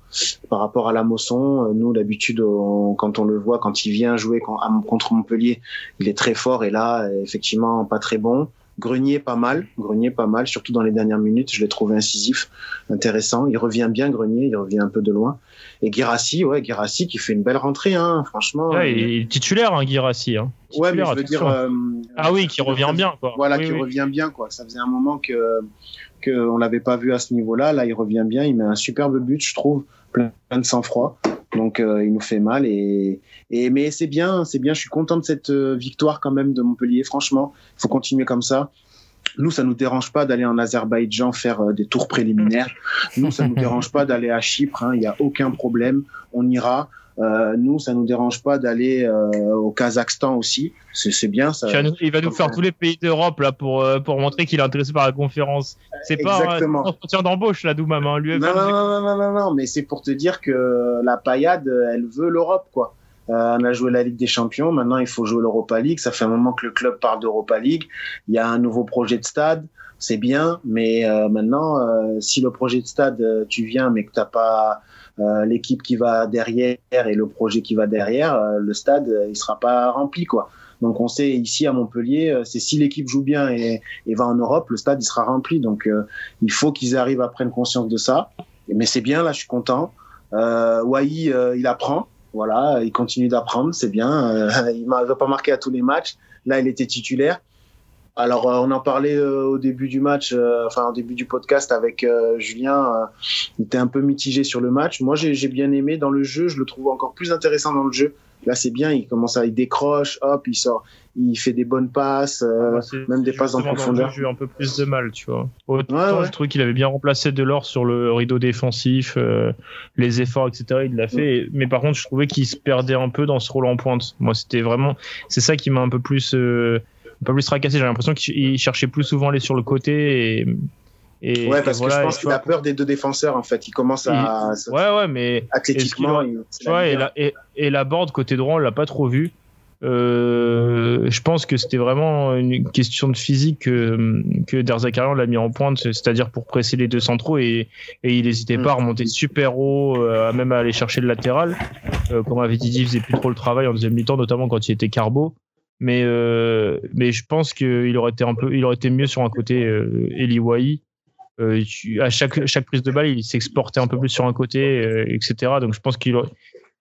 par rapport à la Mosson. Nous, d'habitude, on, quand on le voit, quand il vient jouer contre Montpellier, il est très fort. Et là, effectivement, pas très bon. Grenier pas mal, Grenier pas mal, surtout dans les dernières minutes, je l'ai trouvé incisif, intéressant, il revient bien Grenier, il revient un peu de loin, et Girassi, ouais, Girassi qui fait une belle rentrée, hein, franchement. Ouais, il est euh... titulaire, hein, Girassi. Hein. Ouais, mais je veux dire... Euh, ah oui, qui revient faisait... bien, quoi. Voilà, oui, qui oui. revient bien, quoi, ça faisait un moment que qu'on l'avait pas vu à ce niveau-là, là il revient bien, il met un superbe but, je trouve, plein de sang-froid. Donc euh, il nous fait mal et, et mais c'est bien, c'est bien. Je suis content de cette euh, victoire quand même de Montpellier. Franchement, il faut continuer comme ça. Nous, ça nous dérange pas d'aller en Azerbaïdjan faire euh, des tours préliminaires. Nous, ça nous dérange pas d'aller à Chypre. Il hein, y a aucun problème, on ira. Euh, nous, ça nous dérange pas d'aller euh, au Kazakhstan aussi. C'est, c'est bien. Ça, il, nous, il va nous faire tous les pays d'Europe là pour euh, pour montrer qu'il est intéressé par la conférence. C'est exactement. Pas un entretien d'embauche là, Doumam. Hein. Non, non, non, non, non, non, mais c'est pour te dire que la paillade, elle veut l'Europe, quoi. Euh, on a joué la Ligue des Champions. Maintenant, il faut jouer l'Europa League. Ça fait un moment que le club parle d'Europa League. Il y a un nouveau projet de stade. C'est bien, mais euh, maintenant, euh, si le projet de stade, euh, tu viens, mais que t'as pas Euh, l'équipe qui va derrière et le projet qui va derrière, euh, le stade euh, il sera pas rempli, quoi. Donc on sait ici à Montpellier, euh, c'est si l'équipe joue bien et, et va en Europe, le stade il sera rempli. Donc euh, il faut qu'ils arrivent à prendre conscience de ça. Mais c'est bien, là je suis content. Euh, Wai euh, il apprend, voilà, il continue d'apprendre, c'est bien. Euh, il ne va pas marquer à tous les matchs. Là il était titulaire. Alors, euh, on en parlait euh, au début du match, euh, enfin au début du podcast avec euh, Julien. Euh, il était un peu mitigé sur le match. Moi, j'ai, j'ai bien aimé dans le jeu. Je le trouve encore plus intéressant dans le jeu. Là, c'est bien. Il commence à, il décroche, hop, il sort, il fait des bonnes passes, euh, ouais, c'est, même c'est des passes en profondeur. J'ai eu un peu plus de mal, tu vois. Autant, ouais, ouais. Je trouve qu'il avait bien remplacé Delors sur le rideau défensif, euh, les efforts, et cetera. Il l'a fait. Ouais. Mais par contre, je trouvais qu'il se perdait un peu dans ce rôle en pointe. Moi, c'était vraiment, c'est ça qui m'a un peu plus. Euh... pas plus tracassé, j'ai l'impression qu'il cherchait plus souvent les sur le côté et, et ouais parce et voilà, que je pense qu'il vois, a peur des deux défenseurs en fait, il commence à il... ouais ouais mais athlétiquement il... il... ouais, et, la, et, et la Borde côté droit on l'a pas trop vu. Euh, je pense que c'était vraiment une question de physique que, que Derzakarian l'a mis en pointe, c'est-à-dire pour presser les deux centraux et, et il n'hésitait mmh. pas à remonter super haut, euh, même à aller chercher le latéral. Euh, comme Mavididi faisait plus trop le travail en deuxième mi-temps, notamment quand il était carbo. Mais euh, mais je pense qu'il aurait été un peu, il aurait été mieux sur un côté euh, Eli Wai Euh, tu, à chaque, chaque prise de balle, il s'exportait un peu plus sur un côté, euh, et cetera. Donc je pense qu'il aurait,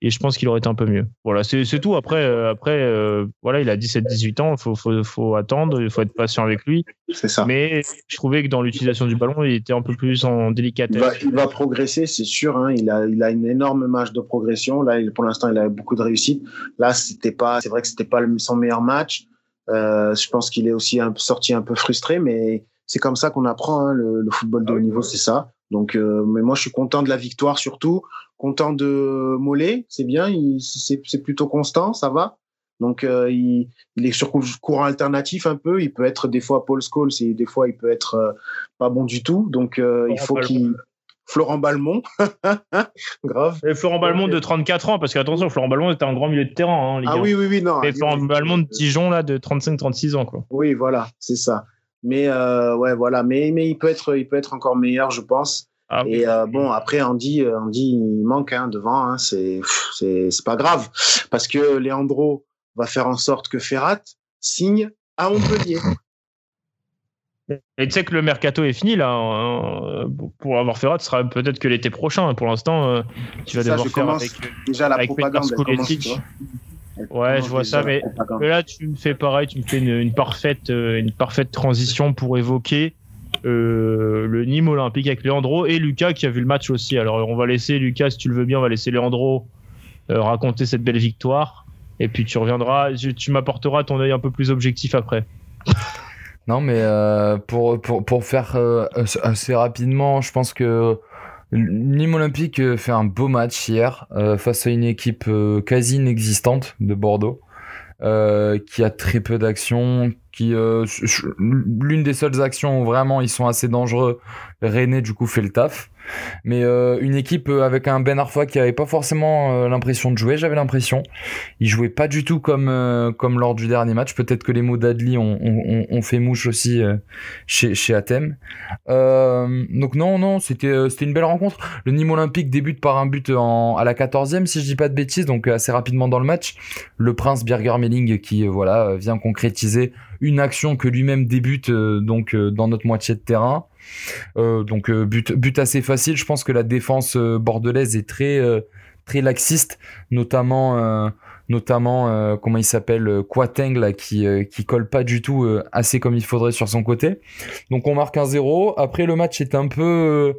et je pense qu'il aurait été un peu mieux. Voilà, c'est, c'est tout. Après, euh, après euh, voilà, il a dix-sept dix-huit ans, il faut, faut, faut attendre, il faut être patient avec lui. C'est ça. Mais je trouvais que dans l'utilisation du ballon, il était un peu plus en délicatesse. Il va, il va progresser, c'est sûr. Hein. Il a, il a une énorme marge de progression. Là, il, pour l'instant, il a beaucoup de réussite. Là, c'était pas, c'est vrai que c'était pas son meilleur match. Euh, je pense qu'il est aussi un, sorti un peu frustré, mais c'est comme ça qu'on apprend, hein, le, le football de haut niveau, c'est ça. Donc, euh, mais moi, je suis content de la victoire, surtout content de Mollet. C'est bien, il, c'est, c'est plutôt constant, ça va. Donc, euh, il, il est sur courant alternatif un peu. Il peut être des fois Paul Scholes et des fois il peut être euh, pas bon du tout. Donc, euh, il faut qu'il Florent Balmont, grave. Et Florent Balmont de trente-quatre ans, parce qu'attention, Florent Balmont était un grand milieu de terrain. Hein, Ligue un. Ah oui, oui, oui, non. Et Florent oui, Balmont de Dijon là de trente-cinq trente-six ans, quoi. Oui, voilà, c'est ça. Mais euh, ouais, voilà, mais mais il peut être, il peut être encore meilleur, je pense. Ah, et oui. euh, bon, après Andy, Andy il manque hein, devant, hein, c'est c'est c'est pas grave, parce que Leandro va faire en sorte que Ferhat signe à Montpellier. Et tu sais que le mercato est fini là. Hein, pour avoir Ferhat, ce sera peut-être que l'été prochain. Pour l'instant, euh, tu vas ça, devoir faire avec déjà la avec propagande. Ouais, je vois ça, mais, mais là tu me fais pareil, tu me fais une, une parfaite, euh, une parfaite transition pour évoquer euh, le Nîmes Olympique avec Leandro et Lucas qui a vu le match aussi. Alors on va laisser Lucas, si tu le veux bien, on va laisser Leandro euh, raconter cette belle victoire et puis tu reviendras, tu, tu m'apporteras ton œil un peu plus objectif après. Non, mais euh, pour pour pour faire euh, assez rapidement, je pense que Nîmes Olympique fait un beau match hier euh, face à une équipe euh, quasi inexistante de Bordeaux euh, qui a très peu d'actions, qui euh, l'une des seules actions où vraiment ils sont assez dangereux, Rennes du coup fait le taf, mais euh, une équipe avec un Ben Arfa qui avait pas forcément euh, l'impression de jouer, j'avais l'impression il jouait pas du tout comme euh, comme lors du dernier match, peut-être que les mots d'Adli ont on, on fait mouche aussi euh, chez chez Athènes. Euh, donc non non, c'était c'était une belle rencontre. Le Nîmes Olympique débute par un but en à la quatorzième si je dis pas de bêtises, donc assez rapidement dans le match, le prince Birger Melling qui voilà vient concrétiser une action que lui-même débute euh, donc euh, dans notre moitié de terrain. Euh, donc euh, but but assez facile. Je pense que la défense euh, bordelaise est très euh, très laxiste, notamment euh, notamment euh, comment il s'appelle euh, Quateng là qui euh, qui colle pas du tout euh, assez comme il faudrait sur son côté. Donc on marque un zéro. Après le match est un peu euh,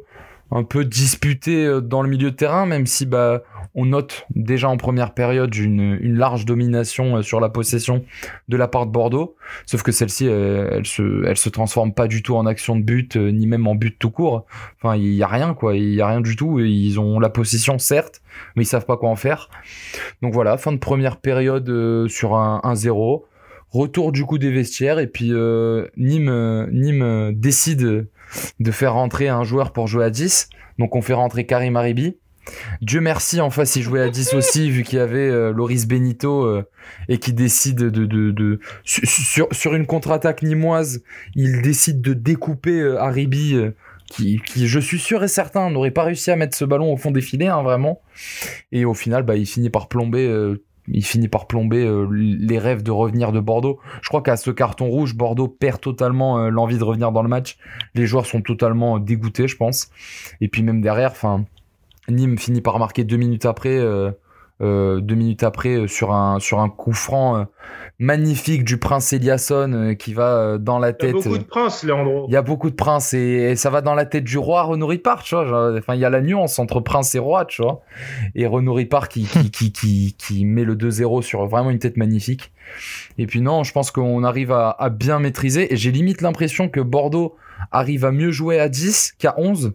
un peu disputé euh, dans le milieu de terrain, même si bah on note déjà en première période une, une large domination sur la possession de la part de Bordeaux, sauf que celle-ci, elle se, elle se transforme pas du tout en action de but, ni même en but tout court. Enfin, il y a rien, quoi. Il y a rien du tout. Ils ont la possession, certes, mais ils savent pas quoi en faire. Donc voilà, fin de première période sur un, un zéro. Retour du coup des vestiaires et puis euh, Nîmes, Nîmes décide de faire rentrer un joueur pour jouer à dix. Donc on fait rentrer Karim Aribi. Dieu merci, en face il jouait à dix aussi vu qu'il y avait euh, Loris Benito euh, et qui décide de, de, de sur, sur une contre-attaque nîmoise, il décide de découper euh, Aribi euh, qui, qui je suis sûr et certain n'aurait pas réussi à mettre ce ballon au fond des filets, hein, vraiment, et au final bah, il finit par plomber euh, il finit par plomber euh, les rêves de revenir de Bordeaux. Je crois qu'à ce carton rouge, Bordeaux perd totalement euh, l'envie de revenir dans le match, les joueurs sont totalement euh, dégoûtés je pense, et puis même derrière enfin Nîmes finit par marquer deux minutes après, euh, euh, deux minutes après euh, sur un sur un coup franc euh, magnifique du prince Eliasson euh, qui va euh, dans la tête. Il y a beaucoup de princes, Leandro. Il y a beaucoup de princes et, et ça va dans la tête du roi Renaud Ripart, tu vois. Enfin, il y a la nuance entre prince et roi, tu vois. Et Renaud Ripart qui qui, qui qui qui met le deux zéro sur vraiment une tête magnifique. Et puis non, je pense qu'on arrive à, à bien maîtriser. Et j'ai limite l'impression que Bordeaux arrive à mieux jouer à dix qu'à onze.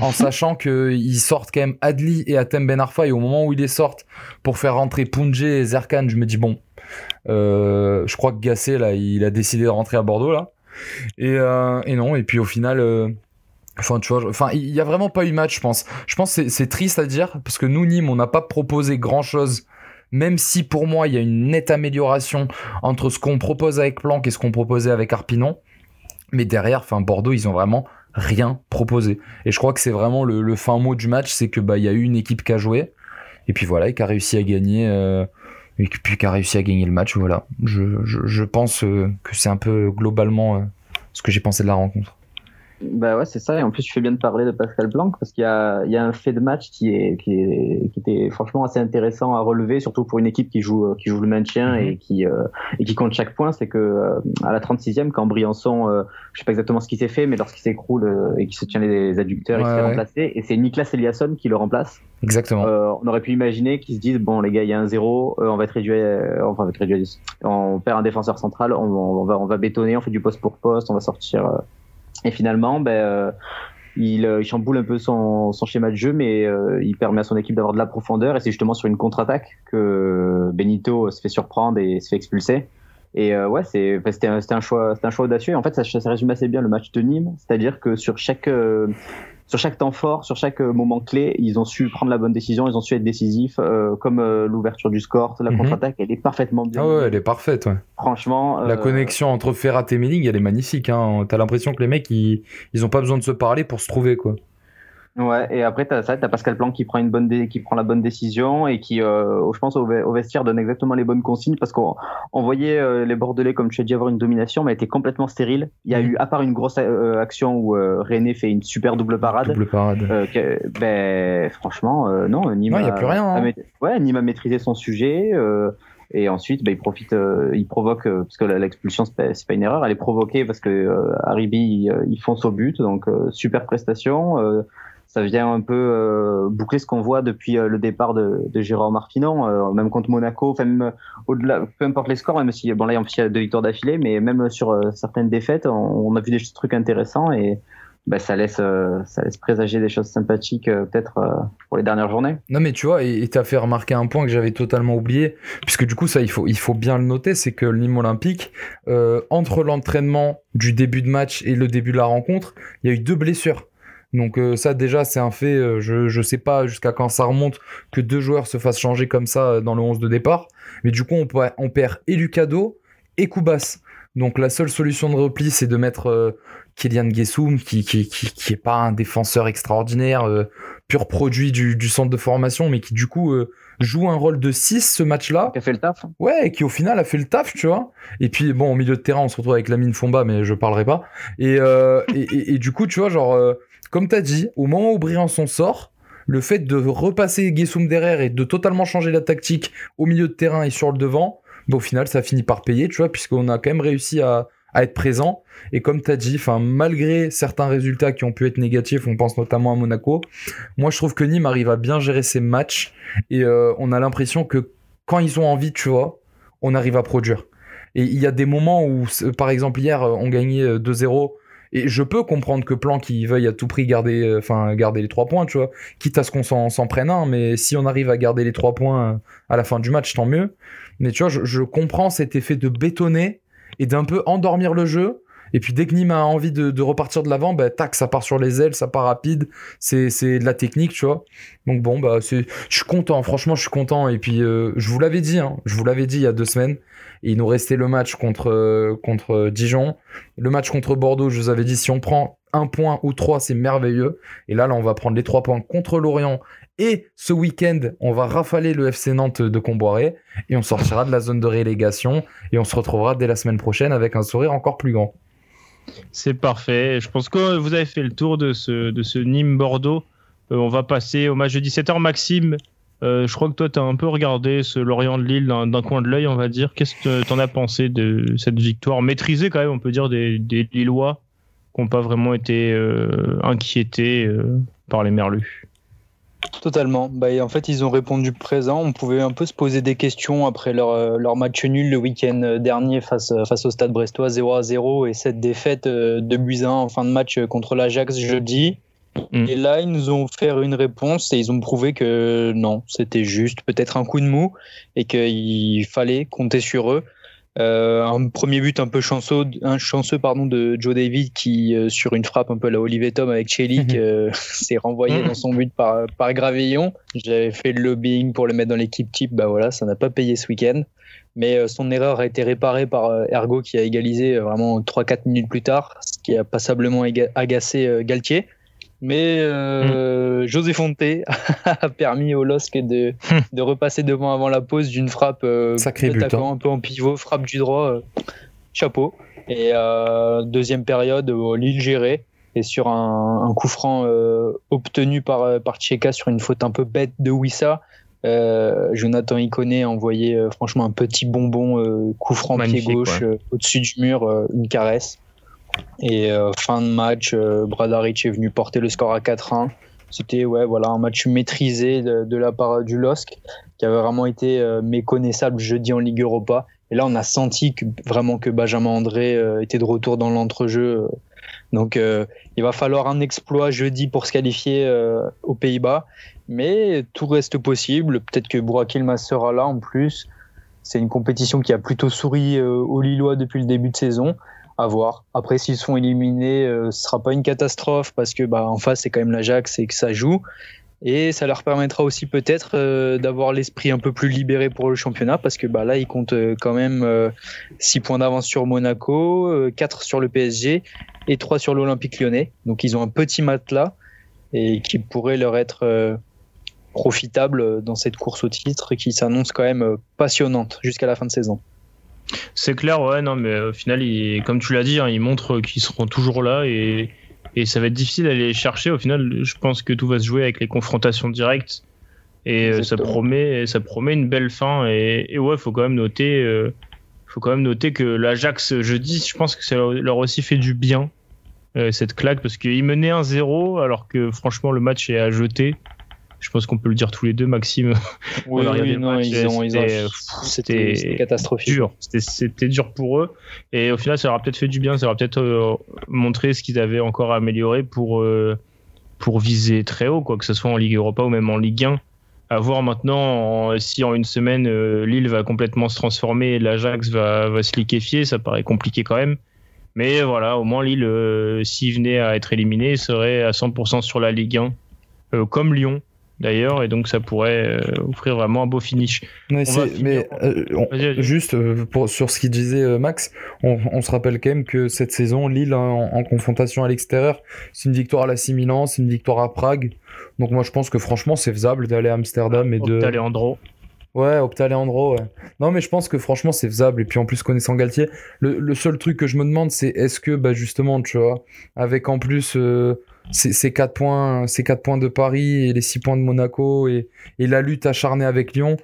En sachant qu'ils sortent quand même Adli et Atem Ben Arfa, et au moment où ils les sortent pour faire rentrer Pungé et Zerkan, je me dis bon, euh, je crois que Gassé là, il a décidé de rentrer à Bordeaux là, et, euh, et non, et puis au final, enfin euh, tu vois, enfin il y a vraiment pas eu match, je pense. Je pense que c'est, c'est triste à dire parce que nous Nîmes, on n'a pas proposé grand chose. Même si pour moi il y a une nette amélioration entre ce qu'on propose avec Planck et ce qu'on proposait avec Arpinon, mais derrière, enfin Bordeaux, ils ont vraiment rien proposé. Et je crois que c'est vraiment le, le fin mot du match, c'est que bah il y a eu une équipe qui a joué et puis voilà, et qui a réussi à gagner euh, et puis qui a réussi à gagner le match. Voilà, je je, je pense euh, que c'est un peu globalement euh, ce que j'ai pensé de la rencontre. Bah ouais, c'est ça. Et en plus, je fais bien de parler de Pascal Blanc parce qu'il y a, il y a un fait de match qui est, qui est, qui était franchement assez intéressant à relever, surtout pour une équipe qui joue, qui joue le maintien et qui, euh, et qui compte chaque point. C'est que, euh, à la trente-sixième, quand Briançon, euh, je sais pas exactement ce qui s'est fait, mais lorsqu'il s'écroule euh, et qu'il se tient les adducteurs, ouais, il se fait ouais. remplacer. Et c'est Niklas Eliasson qui le remplace. Exactement. Euh, on aurait pu imaginer qu'ils se disent, bon, les gars, il y a un zéro, euh, on va être réduit, euh, enfin, on va être réduit, on perd un défenseur central, on, on va, on va bétonner, on fait du poste pour poste, on va sortir, euh, et finalement, ben, euh, il, il chamboule un peu son, son schéma de jeu, mais euh, il permet à son équipe d'avoir de la profondeur. Et c'est justement sur une contre-attaque que Benito se fait surprendre et se fait expulser. Et euh, ouais, c'est, c'était, un, c'était, un choix, c'était un choix audacieux. Et en fait, ça, ça résume assez bien le match de Nîmes. C'est-à-dire que sur chaque, euh, sur chaque temps fort, sur chaque euh, moment clé, ils ont su prendre la bonne décision, ils ont su être décisifs, euh, comme euh, l'ouverture du score, la contre-attaque, mm-hmm. elle est parfaitement bien. Ah ouais, elle est parfaite, ouais. Franchement. La euh... connexion entre Ferhat et Melling, elle est magnifique. Hein. T'as l'impression que les mecs, ils, ils ont pas besoin de se parler pour se trouver, quoi. Ouais, et après t'as ça, t'as Pascal Planck qui prend une bonne dé- qui prend la bonne décision et qui, euh, je pense, au, ve- au vestiaire donne exactement les bonnes consignes parce qu'on on voyait euh, les Bordelais, comme tu as dit, avoir une domination, mais elle était complètement stérile. Il y a eu, à part une grosse euh, action où euh, René fait une super double parade. Double parade. Euh, que, ben franchement, euh, non, Nîmes. Non, il y a plus rien. Hein. A, ouais, Nîmes a maîtrisé son sujet. Euh, Et ensuite, bah, il profite, euh, il provoque, euh, parce que l'expulsion, c'est pas, c'est pas une erreur, elle est provoquée parce que euh, Haribi, il, il fonce au but, donc euh, super prestation. Euh, ça vient un peu euh, boucler ce qu'on voit depuis euh, le départ de, de Gérard Martinon, euh, même contre Monaco, même au-delà, peu importe les scores, même si, bon là, il y a deux victoires d'affilée, mais même sur euh, certaines défaites, on, on a vu des trucs intéressants et. Bah, ça, laisse, euh, ça laisse présager des choses sympathiques euh, peut-être euh, pour les dernières journées. Non mais tu vois, et, et t'as fait remarquer un point que j'avais totalement oublié, puisque du coup ça il faut, il faut bien le noter, c'est que Nîmes Olympique, euh, entre l'entraînement du début de match et le début de la rencontre, il y a eu deux blessures. Donc euh, ça déjà c'est un fait, euh, je, je sais pas jusqu'à quand ça remonte que deux joueurs se fassent changer comme ça euh, dans le onze de départ, mais du coup on, peut, on perd et Lucado et Koubas. Donc la seule solution de repli c'est de mettre... Euh, Kylian Guessoum, qui, qui, qui, qui est pas un défenseur extraordinaire, euh, pur produit du, du centre de formation, mais qui du coup euh, joue un rôle de six ce match-là. Qui a fait le taf. Ouais, et qui au final a fait le taf, tu vois. Et puis bon, au milieu de terrain, on se retrouve avec Lamine Fomba, mais je parlerai pas. Et, euh, et, et, et du coup, tu vois, genre, euh, comme t'as dit, au moment où Briançon sort, le fait de repasser Guessoum derrière et de totalement changer la tactique au milieu de terrain et sur le devant, bon, au final, ça finit par payer, tu vois, puisqu'on a quand même réussi à... à être présent, et comme tu as dit, malgré certains résultats qui ont pu être négatifs, on pense notamment à Monaco, moi je trouve que Nîmes arrive à bien gérer ses matchs, et euh, on a l'impression que quand ils ont envie, tu vois, on arrive à produire. Et il y a des moments où, par exemple hier, on gagnait deux zéro, et je peux comprendre que Planck il veuille à tout prix garder, enfin, garder les trois points, tu vois, quitte à ce qu'on s'en, s'en prenne un, mais si on arrive à garder les trois points à la fin du match, tant mieux. Mais tu vois, je, je comprends cet effet de bétonner, et d'un peu endormir le jeu, et puis dès que Nîmes a envie de, de repartir de l'avant, bah tac, ça part sur les ailes, ça part rapide, c'est, c'est de la technique, tu vois. Donc bon, bah c'est, je suis content, franchement je suis content, et puis euh, je vous l'avais dit, hein, je vous l'avais dit il y a deux semaines, et il nous restait le match contre, euh, contre Dijon, le match contre Bordeaux, je vous avais dit, si on prend un point ou trois, c'est merveilleux, et là, là on va prendre les trois points contre Lorient, et ce week-end, on va rafaler le F C Nantes de Kombouaré et on sortira de la zone de relégation et on se retrouvera dès la semaine prochaine avec un sourire encore plus grand. C'est parfait. Je pense que vous avez fait le tour de ce, de ce Nîmes-Bordeaux. Euh, on va passer au match de dix-sept heures. Maxime, euh, je crois que toi, tu as un peu regardé ce Lorient de Lille d'un, d'un coin de l'œil, on va dire. Qu'est-ce que tu en as pensé de cette victoire maîtrisée quand même, on peut dire, des, des Lillois qui n'ont pas vraiment été euh, inquiétés euh, par les Merlus? Totalement. Bah, en fait, ils ont répondu présent. On pouvait un peu se poser des questions après leur, leur match nul le week-end dernier face, face au Stade Brestois, zéro à zéro, et cette défaite de Buzyn en fin de match contre l'Ajax jeudi. Mmh. Et là, ils nous ont offert une réponse et ils ont prouvé que non, c'était juste peut-être un coup de mou et qu'il fallait compter sur eux. Euh, un premier but un peu chanceux, un chanceux pardon, de Joe David qui, euh, sur une frappe un peu à la Olivier Tom avec Chelik, euh, s'est renvoyé dans son but par, par Gravillon. J'avais fait le lobbying pour le mettre dans l'équipe type, bah voilà, ça n'a pas payé ce week-end. Mais euh, son erreur a été réparée par euh, Ergo qui a égalisé euh, vraiment trois quatre minutes plus tard, ce qui a passablement éga- agacé euh, Galtier. Mais euh, mmh. José Fonte a permis au L O S C de, de repasser devant avant la pause d'une frappe euh, de taquant, hein. Un peu en pivot, frappe du droit, euh, chapeau. Et euh, deuxième période, euh, Lille gérée. et sur un, un coup franc euh, obtenu par, par Tcheka sur une faute un peu bête de Wissa. Euh, Jonathan Iconé a envoyé euh, franchement un petit bonbon euh, coup franc magnifique, pied gauche euh, au-dessus du mur, euh, une caresse. Et euh, fin de match, euh, Bradaric est venu porter le score à quatre un. C'était ouais, voilà, un match maîtrisé de, de la part du L O S C qui avait vraiment été euh, méconnaissable jeudi en Ligue Europa. Et là, on a senti que, vraiment que Benjamin André euh, était de retour dans l'entrejeu. Donc, euh, il va falloir un exploit jeudi pour se qualifier euh, aux Pays-Bas. Mais tout reste possible. Peut-être que Burak Yilmaz sera là en plus. C'est une compétition qui a plutôt souri euh, aux Lillois depuis le début de saison. À voir. Après, s'ils sont éliminés, euh, ce ne sera pas une catastrophe parce que bah, en face, c'est quand même l'Ajax et que ça joue. Et ça leur permettra aussi peut-être euh, d'avoir l'esprit un peu plus libéré pour le championnat parce que bah, là, ils comptent quand même euh, six points d'avance sur Monaco, euh, quatre sur le P S G et trois sur l'Olympique Lyonnais. Donc, ils ont un petit matelas et qui pourrait leur être euh, profitable dans cette course au titre qui s'annonce quand même passionnante jusqu'à la fin de saison. C'est clair, ouais, non, mais au final, il, comme tu l'as dit, hein, ils montrent qu'ils seront toujours là et, et ça va être difficile à les chercher. Au final, je pense que tout va se jouer avec les confrontations directes et ça promet, ça promet une belle fin. Et, et ouais, faut quand même noter, euh, faut quand même noter que l'Ajax jeudi, je pense que ça leur aussi fait du bien euh, cette claque parce qu'ils menaient un zéro alors que franchement le match est à jeter. Je pense qu'on peut le dire tous les deux, Maxime. Oui, on a oui non, match, ils ont, ils ont. C'était, c'était catastrophique. Dur. C'était, c'était dur pour eux. Et au final, ça leur a peut-être fait du bien. Ça leur a peut-être euh, montré ce qu'ils avaient encore à améliorer pour euh, pour viser très haut, quoi, que ce soit en Ligue Europa ou même en Ligue un. À voir maintenant en, si en une semaine euh, Lille va complètement se transformer, et l'Ajax va va se liquéfier. Ça paraît compliqué quand même. Mais voilà, au moins Lille, euh, s'il venait à être éliminé, serait à cent pour cent sur la Ligue un, euh, comme Lyon. D'ailleurs, et donc ça pourrait offrir vraiment un beau finish. Mais, c'est, mais euh, on, vas-y, vas-y. Juste pour, sur ce qu'il disait Max, on, on se rappelle quand même que cette saison, Lille en, en confrontation à l'extérieur, c'est une victoire à la C I Milan, c'est une victoire à Prague. Donc moi je pense que franchement c'est faisable d'aller à Amsterdam et de... d'aller Andro. Ouais, Opta Leandro, ouais. Non, mais je pense que franchement, c'est faisable. Et puis en plus, connaissant Galtier, le, le seul truc que je me demande, c'est est-ce que, bah, justement, tu vois, avec en plus euh, ces, ces, quatre points, ces quatre points de Paris et les six points de Monaco et, et la lutte acharnée avec Lyon,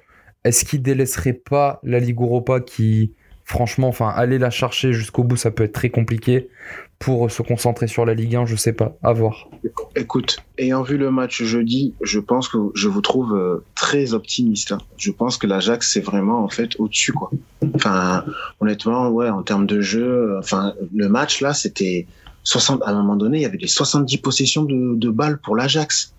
est-ce qu'ils délaisseraient pas la Ligue Europa qui, franchement, enfin, aller la chercher jusqu'au bout, ça peut être très compliqué pour se concentrer sur la Ligue un, je sais pas, à voir. Écoute, ayant vu le match jeudi, je pense que je vous trouve euh, très optimiste. Hein. Je pense que l'Ajax c'est vraiment en fait au-dessus quoi. Enfin, honnêtement, ouais, en termes de jeu, enfin, le match là, c'était soixante. À un moment donné, il y avait des soixante-dix possessions de, de balles pour l'Ajax.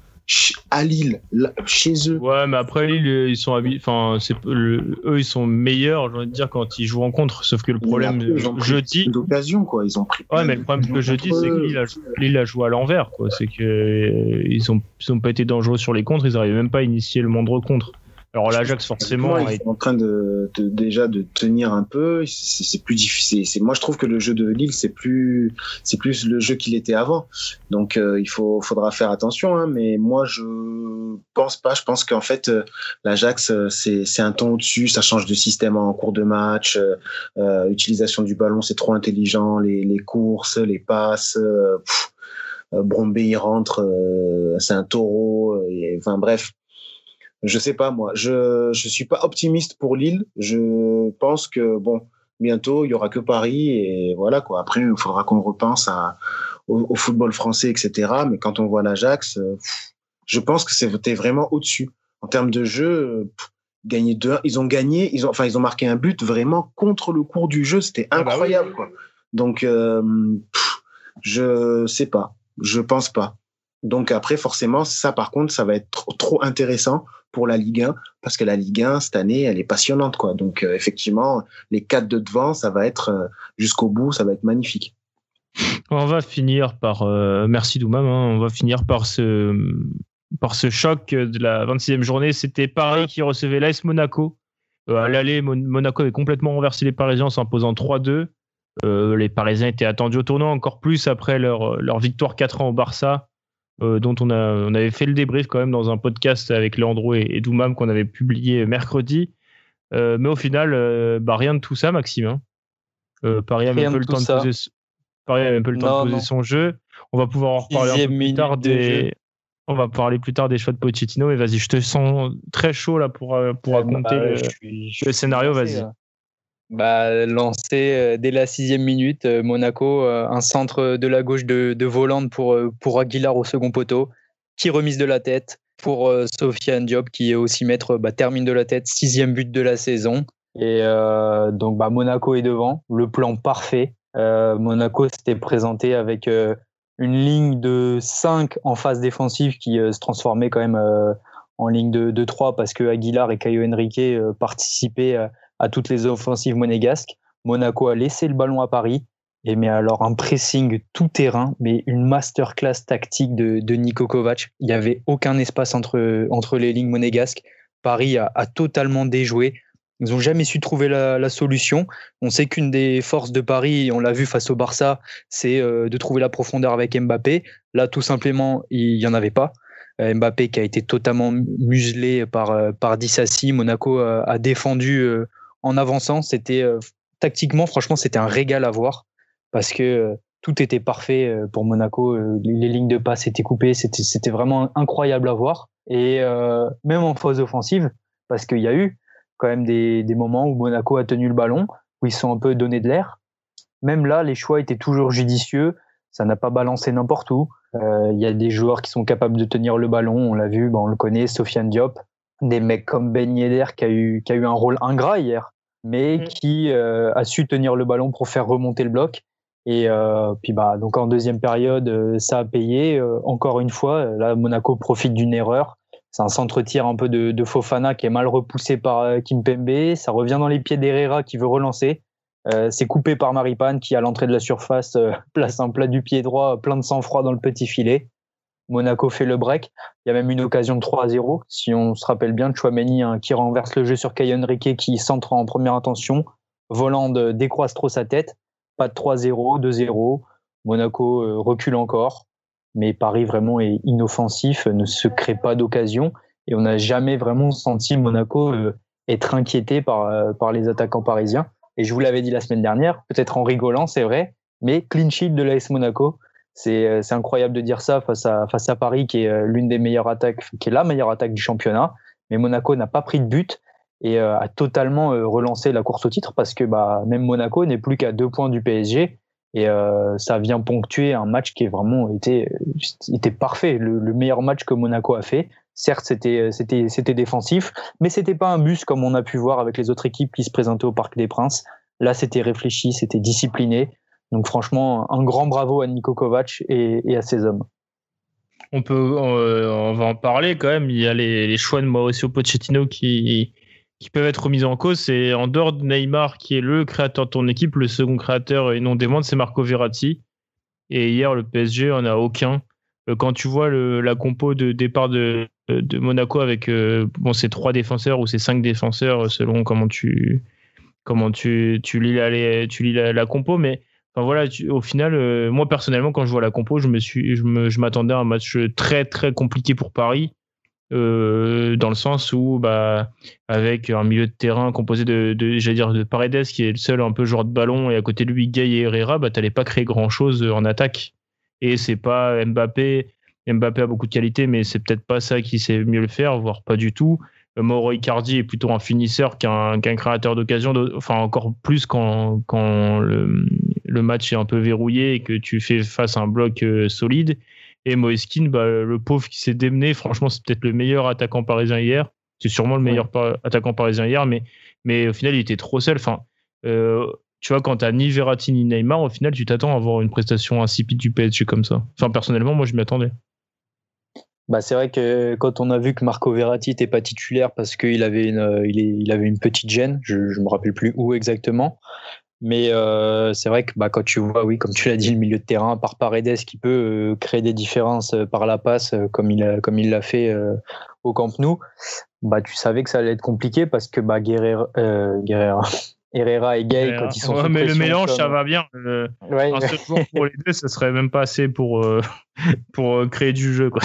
À Lille, là, chez eux. Ouais, mais après Lille, ils sont habi- enfin, c'est le, eux, ils sont meilleurs, j'ai envie de dire, quand ils jouent en contre. Sauf que le problème, après, ils ont pris jeudi, d'occasion, quoi. Ils ont pris. Ouais, mais le problème que jeudi, c'est que Lille a, Lille a joué à l'envers, quoi. C'est que euh, ils ont, ils ont pas été dangereux sur les contres. Ils n'arrivaient même pas à initier le moindre contre. Alors l'Ajax, forcément, ils sont en train de, de déjà de tenir un peu. C'est, c'est plus difficile. C'est, moi, je trouve que le jeu de Lille, c'est plus, c'est plus le jeu qu'il était avant. Donc, euh, il faut, faudra faire attention. Hein, mais moi, je pense pas. Je pense qu'en fait, euh, l'Ajax, c'est, c'est un ton au-dessus. Ça change de système en cours de match. Euh, utilisation du ballon, c'est trop intelligent. Les, les courses, les passes. Euh, pff, euh, Brombé, il rentre. Euh, c'est un taureau. Et, enfin, bref. Je sais pas, moi, je je suis pas optimiste pour Lille. Je pense que bon, bientôt il y aura que Paris et voilà quoi. Après, il faudra qu'on repense à au, au football français, et cetera. Mais quand on voit l'Ajax, euh, je pense que c'était vraiment au-dessus en termes de jeu. Pff, gagner deux, ils ont gagné, ils ont enfin ils ont marqué un but vraiment contre le cours du jeu. C'était incroyable quoi. Donc euh, pff, je sais pas, je pense pas. Donc après, forcément, ça par contre, ça va être trop, trop intéressant pour la Ligue un, parce que la Ligue un, cette année, elle est passionnante, quoi. Donc euh, effectivement, les quatre de devant, ça va être euh, jusqu'au bout, ça va être magnifique. On va finir par, euh, merci Doumam, hein, on va finir par ce, par ce choc de la vingt-sixième journée. C'était Paris qui recevait l'A S Monaco. Euh, à l'aller, Mon- Monaco avait complètement renversé les Parisiens en s'imposant trois deux. Euh, les Parisiens étaient attendus au tournant, encore plus après leur, leur victoire quatre un au Barça. Euh, dont on, a, on avait fait le débrief quand même dans un podcast avec Leandro et, et Doumam qu'on avait publié mercredi. Euh, mais au final, euh, bah rien de tout ça, Maxime. Hein. Euh, Paris avait un peu le temps de poser, Paris a même pas le temps non, de poser non. son jeu. On va pouvoir en reparler un peu plus tard de des... On va parler plus tard des choix de Pochettino. Et vas-y, je te sens très chaud là pour, pour ouais, raconter bah, le, je suis, je le scénario. Lancé, vas-y. Là. Bah, lancé euh, dès la sixième minute, euh, Monaco, euh, un centre de la gauche de, de Volante pour, euh, pour Aguilar au second poteau, qui remise de la tête pour euh, Sofiane Diop, qui est aussi maître, bah, termine de la tête, sixième but de la saison. Et euh, donc bah, Monaco est devant, le plan parfait. Euh, Monaco s'était présenté avec euh, une ligne de cinq en phase défensive qui euh, se transformait quand même euh, en ligne de, de trois parce que Aguilar et Caio Henrique euh, participaient à, à toutes les offensives monégasques. Monaco a laissé le ballon à Paris et mais alors un pressing tout terrain, mais une masterclass tactique de, de Niko Kovac. Il n'y avait aucun espace entre, entre les lignes monégasques. Paris a, a totalement déjoué. Ils n'ont jamais su trouver la, la solution. On sait qu'une des forces de Paris, on l'a vu face au Barça, c'est euh, de trouver la profondeur avec Mbappé. Là, tout simplement, il n'y en avait pas. Euh, Mbappé qui a été totalement muselé par, euh, par Dissassi. Monaco euh, a défendu euh, en avançant. C'était, euh, tactiquement, franchement, c'était un régal à voir parce que euh, tout était parfait euh, pour Monaco. Euh, les, les lignes de passe étaient coupées. C'était, c'était vraiment incroyable à voir. Et euh, même en phase offensive, parce qu'il y a eu quand même des, des moments où Monaco a tenu le ballon, où ils se sont un peu donné de l'air. Même là, les choix étaient toujours judicieux, ça n'a pas balancé n'importe où. Il euh, y a des joueurs qui sont capables de tenir le ballon, on l'a vu, ben on le connaît, Sofiane Diop, des mecs comme Ben Yedder qui a eu, qui a eu un rôle ingrat hier, mais mmh. qui euh, a su tenir le ballon pour faire remonter le bloc. Et euh, puis bah, donc en deuxième période, euh, ça a payé. Euh, encore une fois, là, Monaco profite d'une erreur. C'est un centre-tir un peu de, de Fofana qui est mal repoussé par Kimpembe. Ça revient dans les pieds d'Herrera qui veut relancer. Euh, c'est coupé par Maripane qui, à l'entrée de la surface, euh, place un plat du pied droit plein de sang-froid dans le petit filet. Monaco fait le break. Il y a même une occasion de trois à zéro. Si on se rappelle bien, Tchouaméni hein, qui renverse le jeu sur Caio Henrique qui centre en première intention. Volande décroise trop sa tête. Pas de trois zéro, deux zéro. Monaco euh, recule encore. Mais Paris vraiment est inoffensif, ne se crée pas d'occasion et on n'a jamais vraiment senti Monaco être inquiété par, par les attaquants parisiens. Et je vous l'avais dit la semaine dernière, peut-être en rigolant, c'est vrai, mais clean sheet de l'A S Monaco, c'est, c'est incroyable de dire ça face à, face à Paris qui est l'une des meilleures attaques, qui est la meilleure attaque du championnat. Mais Monaco n'a pas pris de but et a totalement relancé la course au titre parce que bah, même Monaco n'est plus qu'à deux points du P S G. Et euh, ça vient ponctuer un match qui est vraiment été, était parfait, le, le meilleur match que Monaco a fait. Certes, c'était, c'était, c'était défensif, mais c'était pas un bus comme on a pu voir avec les autres équipes qui se présentaient au Parc des Princes. Là, c'était réfléchi, c'était discipliné. Donc franchement, un grand bravo à Niko Kovac et, et à ses hommes. On, peut, on, on va en parler quand même. Il y a les, les choix de Mauricio Pochettino qui... qui peuvent être remis en cause. C'est en dehors de Neymar, qui est le créateur de ton équipe, le second créateur inondément, c'est Marco Verratti. Et hier, le P S G en a aucun. Quand tu vois le, la compo de départ de, de Monaco avec euh, bon, ces trois défenseurs ou ces cinq défenseurs, selon comment tu, comment tu, tu lis, la, les, tu lis la, la compo, mais enfin, voilà, tu, au final, euh, moi personnellement, quand je vois la compo, je, me suis, je, me, je m'attendais à un match très très compliqué pour Paris. Euh, dans le sens où bah, avec un milieu de terrain composé de, de, j'allais dire de Paredes qui est le seul un peu joueur de ballon et à côté de lui Gay et Herrera, bah, t'allais pas créer grand chose en attaque et c'est pas Mbappé Mbappé a beaucoup de qualité mais c'est peut-être pas ça qui sait mieux le faire, voire pas du tout. Mauro Icardi est plutôt un finisseur qu'un, qu'un créateur d'occasion, enfin encore plus quand, quand le, le match est un peu verrouillé et que tu fais face à un bloc euh, solide. Et Moeskin, bah, le pauvre qui s'est démené, franchement, c'est peut-être le meilleur attaquant parisien hier. C'est sûrement le meilleur par- attaquant parisien hier, mais, mais au final, il était trop seul. Enfin, euh, tu vois, quand tu n'as ni Verratti ni Neymar, au final, tu t'attends à avoir une prestation insipide du P S G comme ça. Enfin, personnellement, moi, je m'y attendais. Bah, c'est vrai que quand on a vu que Marco Verratti n'était pas titulaire parce qu'il avait une, il est, il avait une petite gêne, je ne me rappelle plus où exactement. Mais euh, c'est vrai que bah, quand tu vois, oui, comme tu l'as dit, le milieu de terrain, par Paredes qui peut euh, créer des différences euh, par la passe, euh, comme il a, comme il l'a fait euh, au Camp Nou, bah, tu savais que ça allait être compliqué parce que bah, Guerrera, euh, Guerrera, Herrera et Gay, Guerrera. Quand ils sont ouais, sous mais pression, le mélange, comme... ça va bien. Le... Ouais, un seul joueur pour les deux, ça serait même pas assez pour, euh, pour euh, créer du jeu, quoi.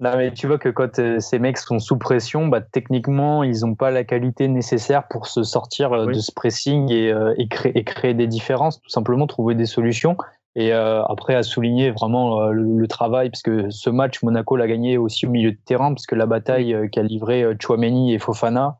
Non, mais tu vois que quand euh, ces mecs sont sous pression, bah, techniquement, ils n'ont pas la qualité nécessaire pour se sortir euh, oui. de ce pressing et, euh, et, cré- et créer des différences, tout simplement trouver des solutions. Et euh, après, à souligner vraiment euh, le, le travail, parce que ce match, Monaco l'a gagné aussi au milieu de terrain, parce que la bataille euh, qu'a livrée euh, Tchouaméni et Fofana,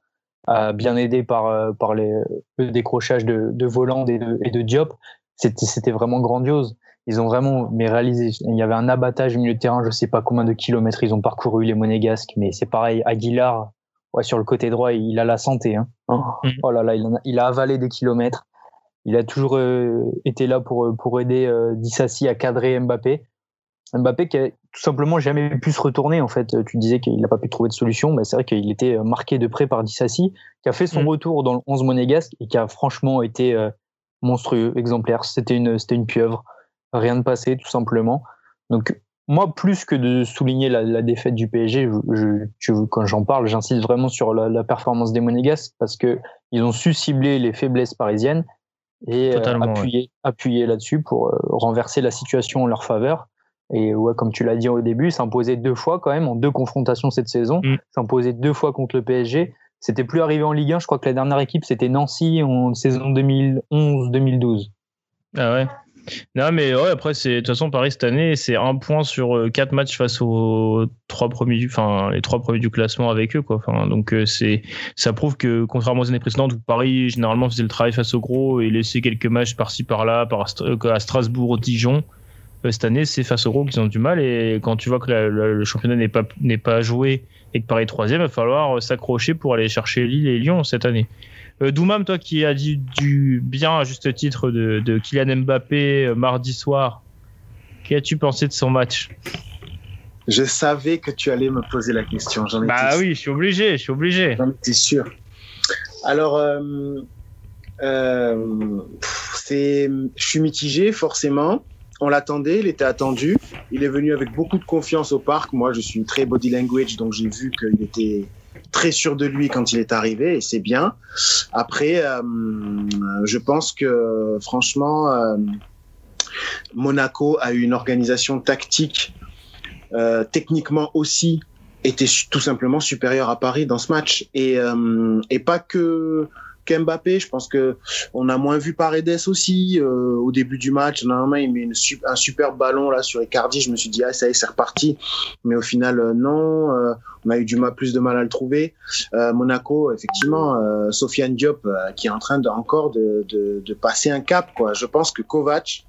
euh, bien aidé par, euh, par les, le décrochage de, de Voland et de, et de Diop, c'était, c'était vraiment grandiose. Ils ont vraiment mais réalisé, il y avait un abattage au milieu de terrain, je ne sais pas combien de kilomètres ils ont parcouru, les Monégasques, mais c'est pareil, Aguilar, ouais, sur le côté droit, il a la santé. Hein. Oh, oh là là, il, en a, il a avalé des kilomètres. Il a toujours euh, été là pour, pour aider euh, Dissassi à cadrer Mbappé. Mbappé qui a tout simplement jamais pu se retourner. En fait, tu disais qu'il n'a pas pu trouver de solution. Mais c'est vrai qu'il était marqué de près par Dissassi, qui a fait son mmh. retour dans le onze monégasque et qui a franchement été euh, monstrueux, exemplaire. C'était une, c'était une pieuvre. Rien de passé, tout simplement. Donc, moi, plus que de souligner la, la défaite du P S G, je, je, tu, quand j'en parle, j'insiste vraiment sur la, la performance des Monégasques parce qu'ils ont su cibler les faiblesses parisiennes et euh, appuyer, ouais. appuyer là-dessus pour euh, renverser la situation en leur faveur. Et ouais, comme tu l'as dit au début, s'imposer deux fois quand même, en deux confrontations cette saison, mmh. s'imposer deux fois contre le P S G. C'était plus arrivé en Ligue un, je crois que la dernière équipe, c'était Nancy en saison deux mille onze deux mille douze. Ah ouais. Non mais ouais, après c'est de toute façon Paris cette année c'est un point sur quatre matchs face aux trois premiers, enfin les trois premiers du classement avec eux quoi. Enfin donc c'est ça prouve que contrairement aux années précédentes où Paris généralement faisait le travail face aux gros et laissait quelques matchs par-ci par-là, par à Strasbourg, Dijon. Cette année c'est face aux gros qu'ils ont du mal et quand tu vois que la, la, le championnat n'est pas n'est pas joué et que Paris est troisième, il va falloir s'accrocher pour aller chercher Lille et Lyon cette année. Euh, Doumam, toi qui as dit du bien à juste titre de, de Kylian Mbappé euh, mardi soir, qu'as-tu pensé de son match ? Je savais que tu allais me poser la question. J'en bah étais... oui, je suis obligé, je suis obligé. J'en étais sûr. Alors, euh, euh, c'est, je suis mitigé forcément. On l'attendait, il était attendu. Il est venu avec beaucoup de confiance au parc. Moi, je suis très body language, donc j'ai vu qu'il était très sûr de lui quand il est arrivé et c'est bien. Après, euh, je pense que franchement, euh, Monaco a eu une organisation tactique, euh, techniquement aussi, était tout simplement supérieur à Paris dans ce match et, euh, et pas que Mbappé, je pense que on a moins vu Paredes aussi euh, au début du match. Normalement, il met une, un super ballon là sur Icardi. Je me suis dit ah ça y est, c'est reparti. Mais au final euh, non. Euh, on a eu du mal, plus de mal à le trouver. Euh, Monaco, effectivement, euh, Sofiane Diop euh, qui est en train de, encore de, de, de passer un cap quoi. Je pense que Kovac,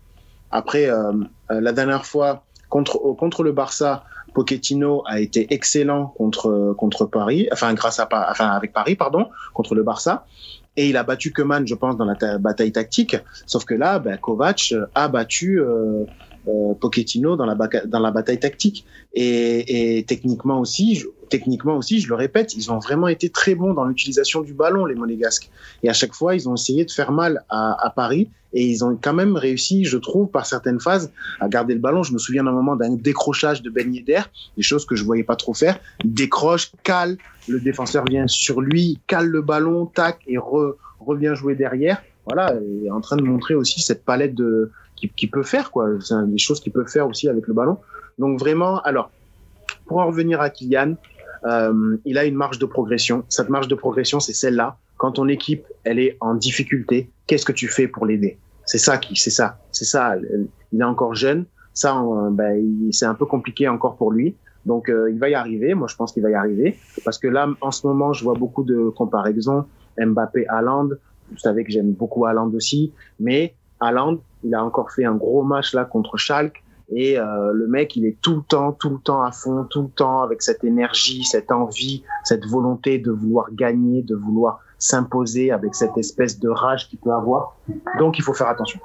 après euh, euh, la dernière fois contre euh, contre le Barça, Pochettino a été excellent contre contre Paris, enfin grâce à enfin avec Paris pardon contre le Barça. Et il a battu Koeman, je pense, dans la ta- bataille tactique. Sauf que là, ben, Kovac a battu euh, euh, Pochettino dans la, ba- dans la bataille tactique. Et, et techniquement aussi, je, techniquement aussi, je le répète, ils ont vraiment été très bons dans l'utilisation du ballon, les Monégasques. Et à chaque fois, ils ont essayé de faire mal à, à Paris. Et ils ont quand même réussi, je trouve, par certaines phases, à garder le ballon. Je me souviens d'un moment d'un décrochage de Ben Yedder, des choses que je voyais pas trop faire. Il décroche, cale. Le défenseur vient sur lui, cale le ballon, tac, et re, revient jouer derrière. Voilà, il est en train de montrer aussi cette palette de, qu'il, qu'il peut faire, quoi. C'est des choses qu'il peut faire aussi avec le ballon. Donc vraiment, alors, pour en revenir à Kylian, euh, il a une marge de progression. Cette marge de progression, c'est celle-là. Quand ton équipe, elle est en difficulté, qu'est-ce que tu fais pour l'aider ? C'est ça qui, c'est ça, c'est ça. Il est encore jeune. Ça, on, ben, il, c'est un peu compliqué encore pour lui. Donc, euh, il va y arriver. Moi, je pense qu'il va y arriver. Parce que là, en ce moment, je vois beaucoup de comparaisons. Mbappé, Haaland. Vous savez que j'aime beaucoup Haaland aussi. Mais Haaland, il a encore fait un gros match là contre Schalke. Et euh, le mec, il est tout le temps, tout le temps à fond, tout le temps avec cette énergie, cette envie, cette volonté de vouloir gagner, de vouloir s'imposer avec cette espèce de rage qu'il peut avoir. Donc, il faut faire attention.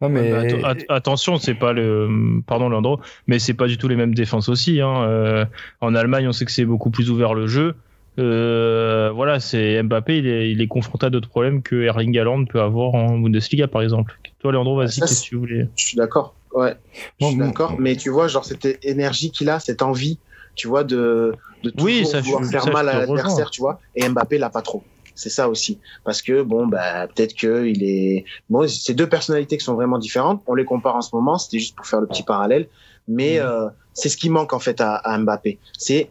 Non mais... Att- att- attention, c'est pas le, pardon Leandro, mais c'est pas du tout les mêmes défenses aussi. Hein. Euh, en Allemagne, on sait que c'est beaucoup plus ouvert le jeu. Euh, voilà, c'est Mbappé, il est, il est confronté à d'autres problèmes que Erling Haaland peut avoir en Bundesliga, par exemple. Toi, Leandro, vas-y, qu'est-ce que tu voulais ? Je suis d'accord. Ouais, je bon, suis bon, d'accord. Bon. Mais tu vois, genre cette énergie qu'il a, cette envie, tu vois, de, de toujours oui, ça, vouloir je, faire ça, mal à l'adversaire, tu vois. Et Mbappé l'a pas trop. C'est ça aussi, parce que bon, bah peut-être que il est bon. C'est deux personnalités qui sont vraiment différentes. On les compare en ce moment. C'était juste pour faire le petit parallèle, mais mmh. euh, c'est ce qui manque en fait à, à Mbappé. C'est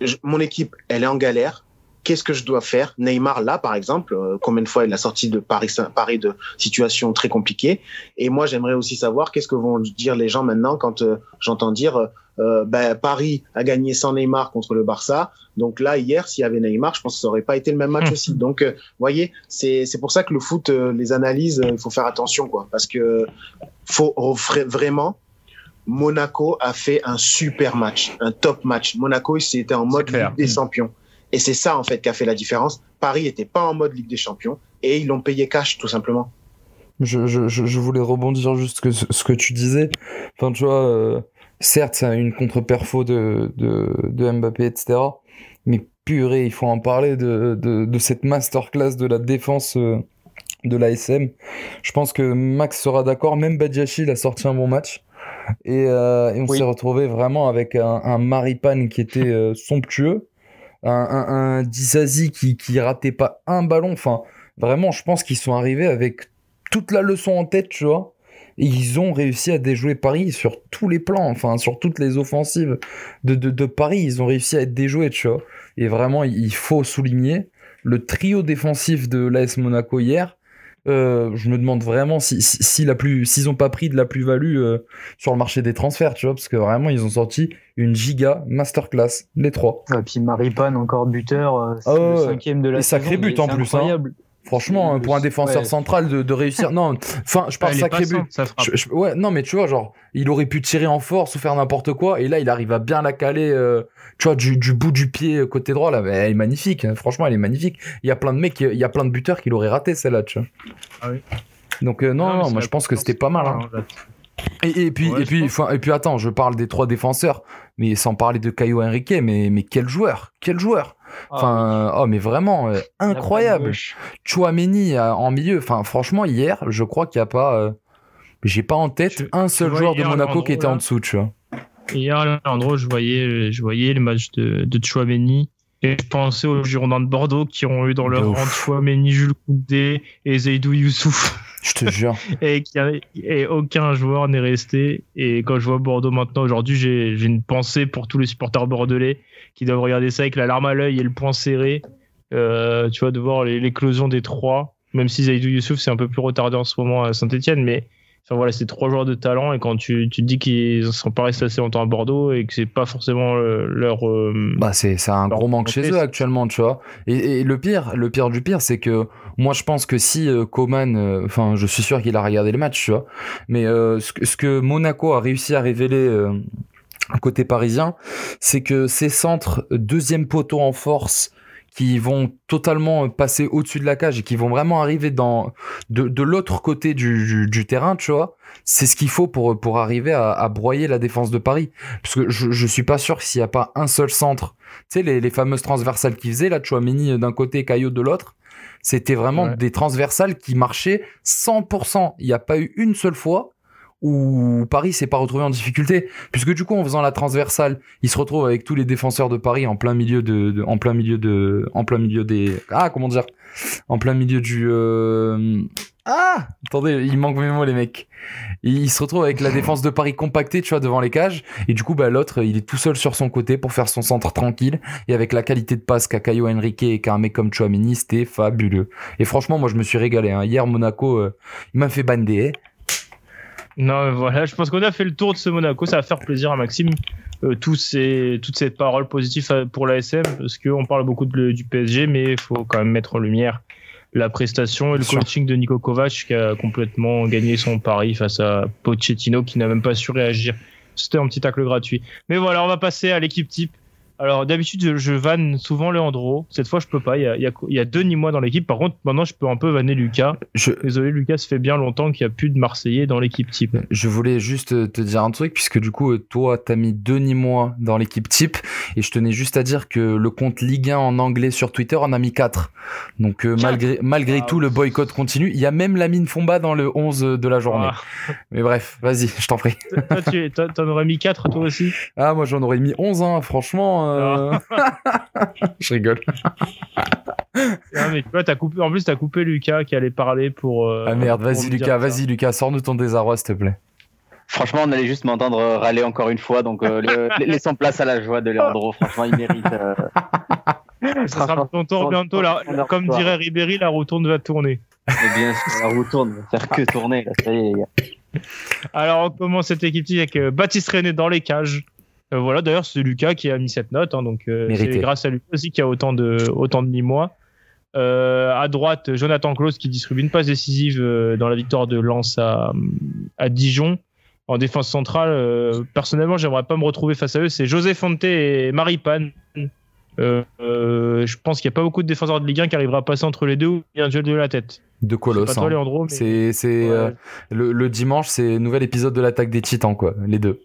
je, mon équipe, elle est en galère. Qu'est-ce que je dois faire ? Neymar, là, par exemple, euh, combien de fois il a sorti de Paris, Paris de situations très compliquées. Et moi, j'aimerais aussi savoir qu'est-ce que vont dire les gens maintenant quand euh, j'entends dire euh, bah, Paris a gagné sans Neymar contre le Barça. Donc là, hier, s'il y avait Neymar, je pense que ça n'aurait pas été le même match mmh. aussi. Donc, vous euh, voyez, c'est, c'est pour ça que le foot, euh, les analyses, il euh, faut faire attention, quoi, parce que faut vraiment... Monaco a fait un super match, un top match. Monaco, c'était en mode Ligue des Champions. Et c'est ça, en fait, qui a fait la différence. Paris n'était pas en mode Ligue des Champions et ils l'ont payé cash, tout simplement. Je, je, je voulais rebondir juste que, ce que tu disais. Enfin, tu vois, euh, certes, ça a une contre-perfo de, de, de Mbappé, et cetera. Mais purée, il faut en parler de, de, de cette masterclass de la défense euh, de l'A S M. Je pense que Max sera d'accord. Même Badiachi, il a sorti un bon match. Et, euh, et on oui. s'est retrouvé vraiment avec un, un Maripane qui était euh, somptueux, un, un, un Disasi qui, qui ratait pas un ballon. Enfin, vraiment, je pense qu'ils sont arrivés avec toute la leçon en tête, tu vois. Et ils ont réussi à déjouer Paris sur tous les plans, enfin, sur toutes les offensives de, de, de Paris. Ils ont réussi à être déjoués, tu vois. Et vraiment, il faut souligner le trio défensif de l'A S Monaco hier. Euh, je me demande vraiment si, si, si la plus, s'ils n'ont pas pris de la plus-value euh, sur le marché des transferts, tu vois, parce que vraiment, ils ont sorti une giga masterclass, les trois. Et puis Maripane, encore buteur, c'est oh, le cinquième de la saison. Et sacré but en plus, hein. Franchement, le, pour un défenseur ouais. central de, de réussir... Non, enfin, je parle sacré but. Je, je, ouais, non, mais tu vois, genre, il aurait pu tirer en force ou faire n'importe quoi, et là, il arrive à bien la caler, euh, tu vois, du, du bout du pied côté droit, là, elle est magnifique. Hein, franchement, elle est magnifique. Il y a plein de mecs, il y a plein de buteurs qui l'auraient raté, celle-là, tu vois. Ah oui. Donc, euh, non, non, non moi, je pense que c'était pas mal. Hein. Et, et puis, ouais, et, puis enfin, et puis, attends, je parle des trois défenseurs, mais sans parler de Caio Henrique, mais, mais quel joueur, quel joueur. Enfin, oh, oui. oh, mais vraiment euh, incroyable. Tchouaméni euh, en milieu. Enfin, franchement, hier, je crois qu'il n'y a pas. Euh, j'ai pas en tête je, un seul joueur de Monaco qui était là. En dessous. Tu vois. Hier, Alejandro, je voyais, je voyais le match de, de Tchouaméni et je pensais aux Girondins de Bordeaux qui ont eu dans leur rang Tchouaméni, Jules Koundé et Zaïdou Youssouf. Je te jure. et, qui avait, et aucun joueur n'est resté. Et quand je vois Bordeaux maintenant, aujourd'hui, j'ai, j'ai une pensée pour tous les supporters bordelais qui doivent regarder ça avec la larme à l'œil et le poing serré. Euh, tu vois, de voir l'éclosion des trois, même si Zaïdou Youssouf, c'est un peu plus retardé en ce moment à Saint-Etienne. Mais enfin, voilà, c'est trois joueurs de talent. Et quand tu, tu te dis qu'ils ne sont pas restés assez longtemps à Bordeaux et que ce n'est pas forcément leur. Euh, bah, c'est, ça a un gros manque chez eux actuellement, tu vois. Et, et le pire, le pire du pire, c'est que. Moi, je pense que si euh, Coman, enfin, euh, je suis sûr qu'il a regardé le match, tu vois. Mais euh, ce, que, ce que Monaco a réussi à révéler euh, côté parisien, c'est que ces centres deuxième poteau en force qui vont totalement passer au-dessus de la cage et qui vont vraiment arriver dans de, de l'autre côté du, du, du terrain, tu vois. C'est ce qu'il faut pour pour arriver à, à broyer la défense de Paris, parce que je je suis pas sûr que s'il y a pas un seul centre, tu sais les les fameuses transversales qu'ils faisaient là, Tchouaméni d'un côté, Caillot de l'autre. C'était vraiment ouais. des transversales qui marchaient cent pour cent. Il n'y a pas eu une seule fois où Paris s'est pas retrouvé en difficulté. Puisque du coup, en faisant la transversale, il se retrouve avec tous les défenseurs de Paris en plein milieu de, de en plein milieu de, en plein milieu des, ah, comment dire, en plein milieu du, euh... ah, attendez, il manque mes mots, les mecs. Il se retrouve avec la défense de Paris compactée, tu vois, devant les cages. Et du coup, bah, l'autre, il est tout seul sur son côté pour faire son centre tranquille. Et avec la qualité de passe qu'a Caio Henrique et qu'un mec comme Tchouaméni, c'était fabuleux. Et franchement, moi, je me suis régalé. Hein. Hier, Monaco, euh, il m'a fait bander. Non, voilà, je pense qu'on a fait le tour de ce Monaco. Ça va faire plaisir à Maxime, euh, tous ces, toutes ces paroles positives pour l'A S M, parce qu'on parle beaucoup de, du P S G, mais il faut quand même mettre en lumière la prestation et le coaching de Niko Kovac, qui a complètement gagné son pari face à Pochettino, qui n'a même pas su réagir. C'était un petit tacle gratuit. Mais voilà, on va passer à l'équipe type. Alors d'habitude, je vanne souvent Leandro. Cette fois, je peux pas. Il y a, il y a, il y a Denis moi dans l'équipe. Par contre, maintenant, je peux un peu vanner Lucas. Je... Désolé, Lucas, ça fait bien longtemps qu'il n'y a plus de Marseillais dans l'équipe type. Je voulais juste te dire un truc, puisque du coup, toi, t'as mis Denis moi dans l'équipe type. Et je tenais juste à dire que le compte Ligue un en anglais sur Twitter en a mis quatre. Donc euh, malgré, malgré ah, tout, ouais. le boycott continue. Il y a même Lamine Fomba dans le onze de la journée. Ah. Mais bref, vas-y, je t'en prie. Toi, tu t'en aurais mis quatre, toi aussi ? Ah, moi, j'en aurais mis onze, hein, franchement. Je rigole. Non, mais tu vois, t'as coupé, en plus, t'as coupé Lucas qui allait parler pour. Euh, ah merde, pour vas-y, Lucas, vas-y, ça. Lucas, sors-nous ton désarroi, s'il te plaît. Franchement, on allait juste m'entendre râler encore une fois, donc euh, le, laissons place à la joie de Leandro. Franchement, il mérite. Euh... Ça sera ton bientôt. La, la, comme dirait Ribéry, la roue tourne va tourner. Et bien sûr, la roue tourne, va faire que tourner. Là, ça y est, les gars. Alors, on commence cette équipe avec euh, Baptiste René dans les cages. Euh, voilà, d'ailleurs, c'est Lucas qui a mis cette note. Hein, donc, euh, c'est grâce à Lucas aussi qu'il y a autant de, autant de Nîmois. Euh, à droite, Jonathan Clauss qui distribue une passe décisive euh, dans la victoire de Lens à, à Dijon. En défense centrale, euh, personnellement, j'aimerais pas me retrouver face à eux. C'est José Fonte et Maripane. Euh, euh, je pense qu'il n'y a pas beaucoup de défenseurs de Ligue un qui arrivera à passer entre les deux ou un duel de la tête. De colosses. C'est, hein. Leandro, mais... c'est, c'est ouais. euh, le, le dimanche, c'est nouvel épisode de l'attaque des Titans, quoi. Les deux.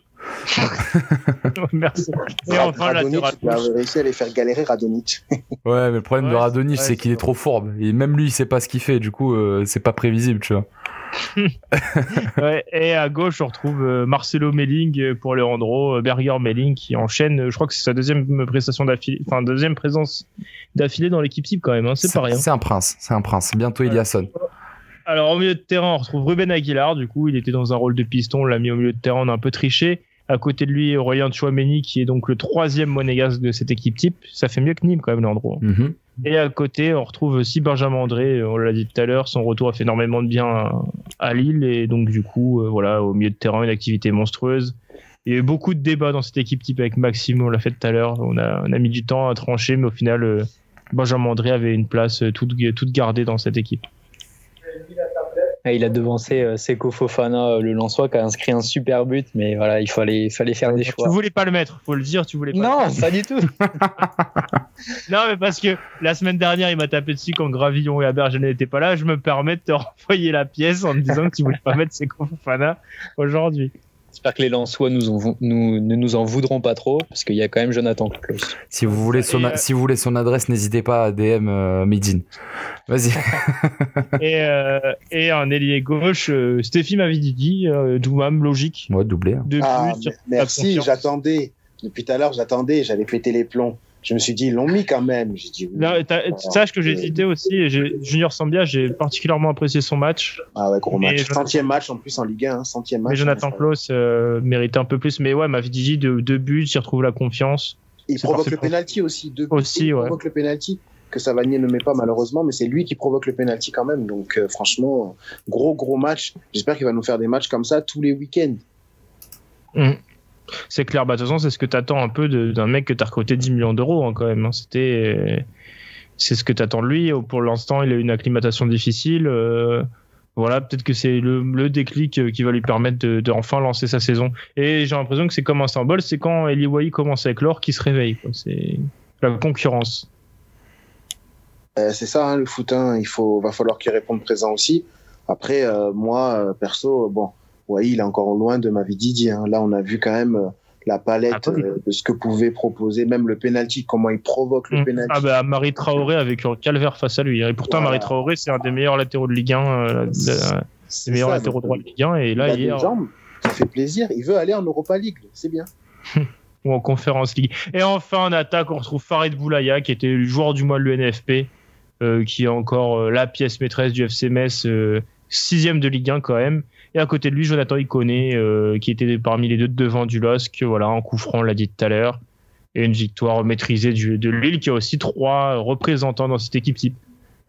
Merci. Et enfin, Radonjić, tu as réussi à les faire galérer Radonjić. Ouais, mais le problème ouais, de Radonjić, c'est, c'est, c'est qu'il est trop fourbe. Et même lui, il sait pas ce qu'il fait. Du coup, euh, c'est pas prévisible, tu vois. Ouais, et à gauche, on retrouve euh, Marcelo Melling pour Leandro, euh, Berger Melling qui enchaîne. Euh, je crois que c'est sa deuxième prestation d'affilée, enfin deuxième présence d'affilée dans l'équipe cible quand même. Hein, c'est, c'est pas rien. C'est un prince, c'est un prince. Bientôt Iliasson. Euh, alors au milieu de terrain, on retrouve Ruben Aguilar. Du coup, il était dans un rôle de piston, on l'a mis au milieu de terrain, on a un peu triché. À côté de lui, Aurélien Tchouaméni qui est donc le troisième monégasque de cette équipe type. Ça fait mieux que Nîmes quand même, Leandro. Mm-hmm. Et à côté, on retrouve aussi Benjamin André. On l'a dit tout à l'heure, son retour a fait énormément de bien à Lille. Et donc, du coup, euh, voilà, au milieu de terrain, une activité monstrueuse. Il y a eu beaucoup de débats dans cette équipe type avec Maxime. On l'a fait tout à l'heure. On a, on a mis du temps à trancher, mais au final, euh, Benjamin André avait une place toute, toute gardée dans cette équipe. Il a devancé Seko Fofana, le Lensois, qui a inscrit un super but, mais voilà, il fallait, fallait faire des choix. Tu voulais pas le mettre, faut le dire, tu voulais pas. Non, pas du tout. Non, mais parce que la semaine dernière, il m'a tapé dessus quand Gravillon et Abergel n'étaient pas là. Je me permets de te renvoyer la pièce en me disant que tu voulais pas mettre Seko Fofana aujourd'hui. J'espère que les Lensois nous ont, nous, ne nous en voudront pas trop, parce qu'il y a quand même Jonathan Clauss. Si vous voulez son, a, euh... si vous voulez son adresse, n'hésitez pas à D M euh, Medine. Vas-y. Et, euh, et un ailier gauche, euh, Stéphie Mavididi, euh, Doumam, logique. Ouais, doublé. Hein. Ah, plus, merci, j'attendais. Depuis tout à l'heure, j'attendais, j'allais péter les plombs. Je me suis dit, ils l'ont mis quand même. J'ai dit, oui. Non, sache que j'ai hésité aussi. Et j'ai, Junior Sambia, j'ai particulièrement apprécié son match. Ah ouais, gros match. Et centième match en plus en Ligue un. Hein, centième match. Mais Jonathan Clauss euh, méritait un peu plus. Mais ouais, Mavidigi, deux, deux buts, il retrouve la confiance. Il c'est provoque le pénalty aussi. Deux buts. Aussi, il ouais. provoque le pénalty que Savanier ne met pas malheureusement, mais c'est lui qui provoque le pénalty quand même. Donc euh, franchement, gros gros match. J'espère qu'il va nous faire des matchs comme ça tous les week-ends. Mmh. C'est clair, bah, de toute façon, c'est ce que t'attends un peu de, d'un mec que t'as recruté dix millions d'euros hein, quand même. Hein. C'était, euh, c'est ce que t'attends de lui. Pour l'instant, il a une acclimatation difficile. Euh, voilà, peut-être que c'est le, le déclic qui va lui permettre de, de enfin lancer sa saison. Et j'ai l'impression que c'est comme un symbole, c'est quand Eli Wahi commence avec l'or qui se réveille. Quoi. C'est la concurrence. Euh, c'est ça, hein, le foot. Hein. Il faut, va falloir qu'il réponde présent aussi. Après, euh, moi, perso, bon. Oui, il est encore loin de Mavididi. Hein. Là, on a vu quand même euh, la palette euh, de ce que pouvait proposer, même le penalty, comment il provoque le mmh. penalty. Ah bah, Marie Traoré avec un calvaire face à lui. Et pourtant, voilà. Marie Traoré, c'est un des meilleurs latéraux de Ligue un, euh, des meilleurs ça, latéraux droits de Ligue un. Et là, il a hier... des jambes, ça fait plaisir. Il veut aller en Europa League, c'est bien. Ou en Conférence League. Et enfin, en attaque, on retrouve Farid Boulaya, qui était le joueur du mois de l'U N F P, euh, qui est encore euh, la pièce maîtresse du F C Metz, euh, sixième de Ligue un quand même. Et à côté de lui, Jonathan Iconé, euh, qui était parmi les deux de devant du L O S C, voilà, en coup franc, on l'a dit tout à l'heure. Et une victoire maîtrisée du, de Lille, qui a aussi trois représentants dans cette équipe type.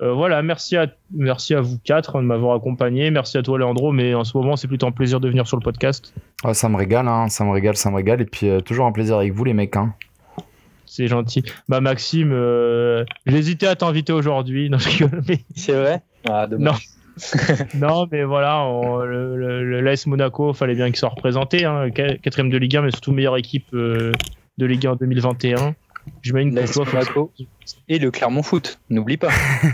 Euh, voilà, merci à, merci à vous quatre de m'avoir accompagné. Merci à toi, Leandro, mais en ce moment, c'est plutôt un plaisir de venir sur le podcast. Ah, ça me régale, hein, ça me régale, ça me régale. Et puis, euh, toujours un plaisir avec vous, les mecs. Hein. C'est gentil. Bah, Maxime, euh, j'hésitais à t'inviter aujourd'hui. Non, je rigole, mais... C'est vrai ? Ah, dommage. Non. Non, mais voilà, on, le, le, le l'A S Monaco, fallait bien qu'ils soient représentés. Hein, quatrième de Ligue un, mais surtout meilleure équipe euh, de Ligue un en deux mille vingt et un. J'imagine l'A S Monaco et le Clermont Foot, n'oublie pas.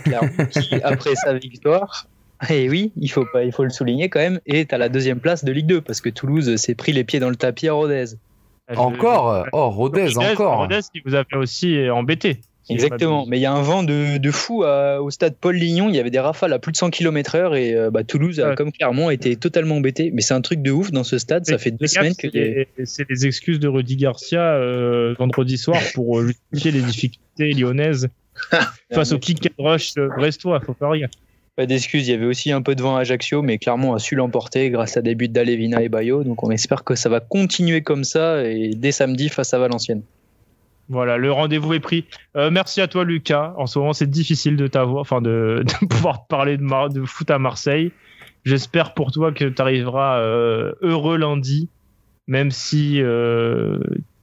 Clermont qui, après sa victoire, et oui, il faut pas, il faut le souligner quand même, est à la deuxième place de Ligue deux parce que Toulouse s'est pris les pieds dans le tapis à Rodez. Encore, oh Rodez, Rodez encore. Rodez qui vous a fait aussi embêter. Exactement, mais il y a un vent de, de fou à, au stade Paul Lignon, il y avait des rafales à plus de cent kilomètres heure et euh, bah, Toulouse, ouais. comme Clermont, était totalement embêtée. Mais c'est un truc de ouf dans ce stade, mais ça fait deux semaines que... Les, c'est les excuses de Rudy Garcia euh, vendredi soir pour justifier les difficultés lyonnaises face au kick and rush brestois, faut pas rire. Pas d'excuses, il y avait aussi un peu de vent à Ajaccio, mais Clermont a su l'emporter grâce à des buts d'Alevina et Bayo, donc on espère que ça va continuer comme ça et dès samedi face à Valenciennes. Voilà, le rendez-vous est pris. Euh, merci à toi, Lucas. En ce moment, c'est difficile de t'avoir, enfin, de, de pouvoir parler de, Mar- de foot à Marseille. J'espère pour toi que tu arriveras euh, heureux lundi, même si, euh,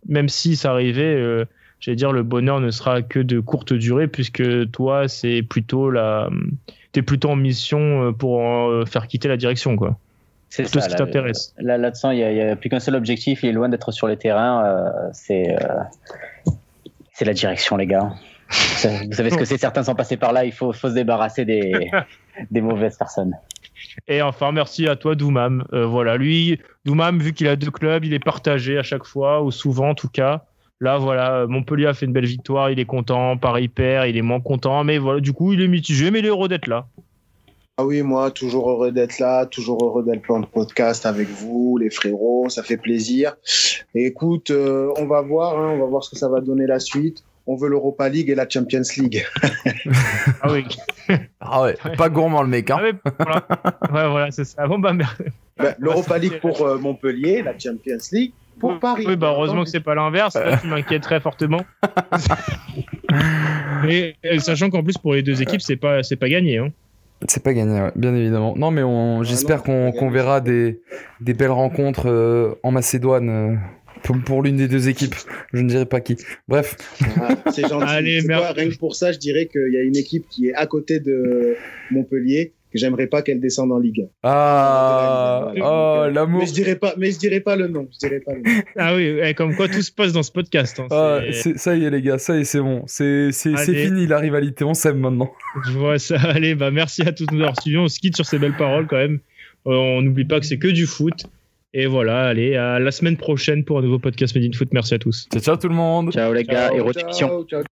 même si ça arrivait, euh, j'allais dire, le bonheur ne sera que de courte durée, puisque toi, c'est plutôt la, t'es plutôt en mission pour en faire quitter la direction, quoi. C'est tout ce qui t'intéresse. Là, là-dedans, il n'y a, a plus qu'un seul objectif. Il est loin d'être sur les terrains. Euh, c'est, euh, c'est la direction, les gars. Vous savez ce que c'est. Certains sont passés par là. Il faut, faut se débarrasser des, des mauvaises personnes. Et enfin, merci à toi, Doumam. Euh, voilà, lui, Doumam, vu qu'il a deux clubs, il est partagé à chaque fois, ou souvent en tout cas. Là, voilà, Montpellier a fait une belle victoire. Il est content. Paris perd. Il est moins content. Mais voilà, du coup, il est mitigé. Mais il est heureux d'être là. Ah oui, moi, toujours heureux d'être là, toujours heureux d'être plein de podcasts avec vous, les frérots, ça fait plaisir. Et écoute, euh, on va voir, hein, on va voir ce que ça va donner la suite. On veut l'Europa League et la Champions League. Ah oui. Ah ouais, pas gourmand le mec, hein. Ah oui, voilà. Ouais, voilà, c'est ça. Bon, bah, merde. Bah, L'Europa League pour euh, Montpellier, la Champions League pour Paris. Oui, bah, heureusement que c'est pas l'inverse, là, tu m'inquiètes très fortement. Et, et sachant qu'en plus, pour les deux équipes, c'est pas, c'est pas gagné, hein. C'est pas gagné, ouais, bien évidemment. Non, mais on, j'espère qu'on, qu'on verra des, des belles rencontres euh, en Macédoine euh, pour, pour l'une des deux équipes. Je ne dirai pas qui. Bref. Ah, c'est gentil. Allez, c'est quoi, rien que pour ça, je dirais qu'il y a une équipe qui est à côté de Montpellier que j'aimerais pas qu'elle descende en Ligue un. Ah, voilà. Oh, l'amour. Mais je dirais pas, mais je dirais pas le nom. Je dirais pas le nom. Ah oui, comme quoi tout se passe dans ce podcast. Hein, ah, c'est... C'est, ça y est les gars, ça y est, c'est bon, c'est, c'est, c'est fini la rivalité, on s'aime maintenant. Je vois ça. Allez, bah merci à tous nos auditeurs. On se quitte sur ces belles paroles quand même. Euh, on n'oublie pas que c'est que du foot. Et voilà, allez, à la semaine prochaine pour un nouveau podcast Made in Foot. Merci à tous. Ciao, ciao tout le monde. Ciao les ciao, gars, et ciao, ciao.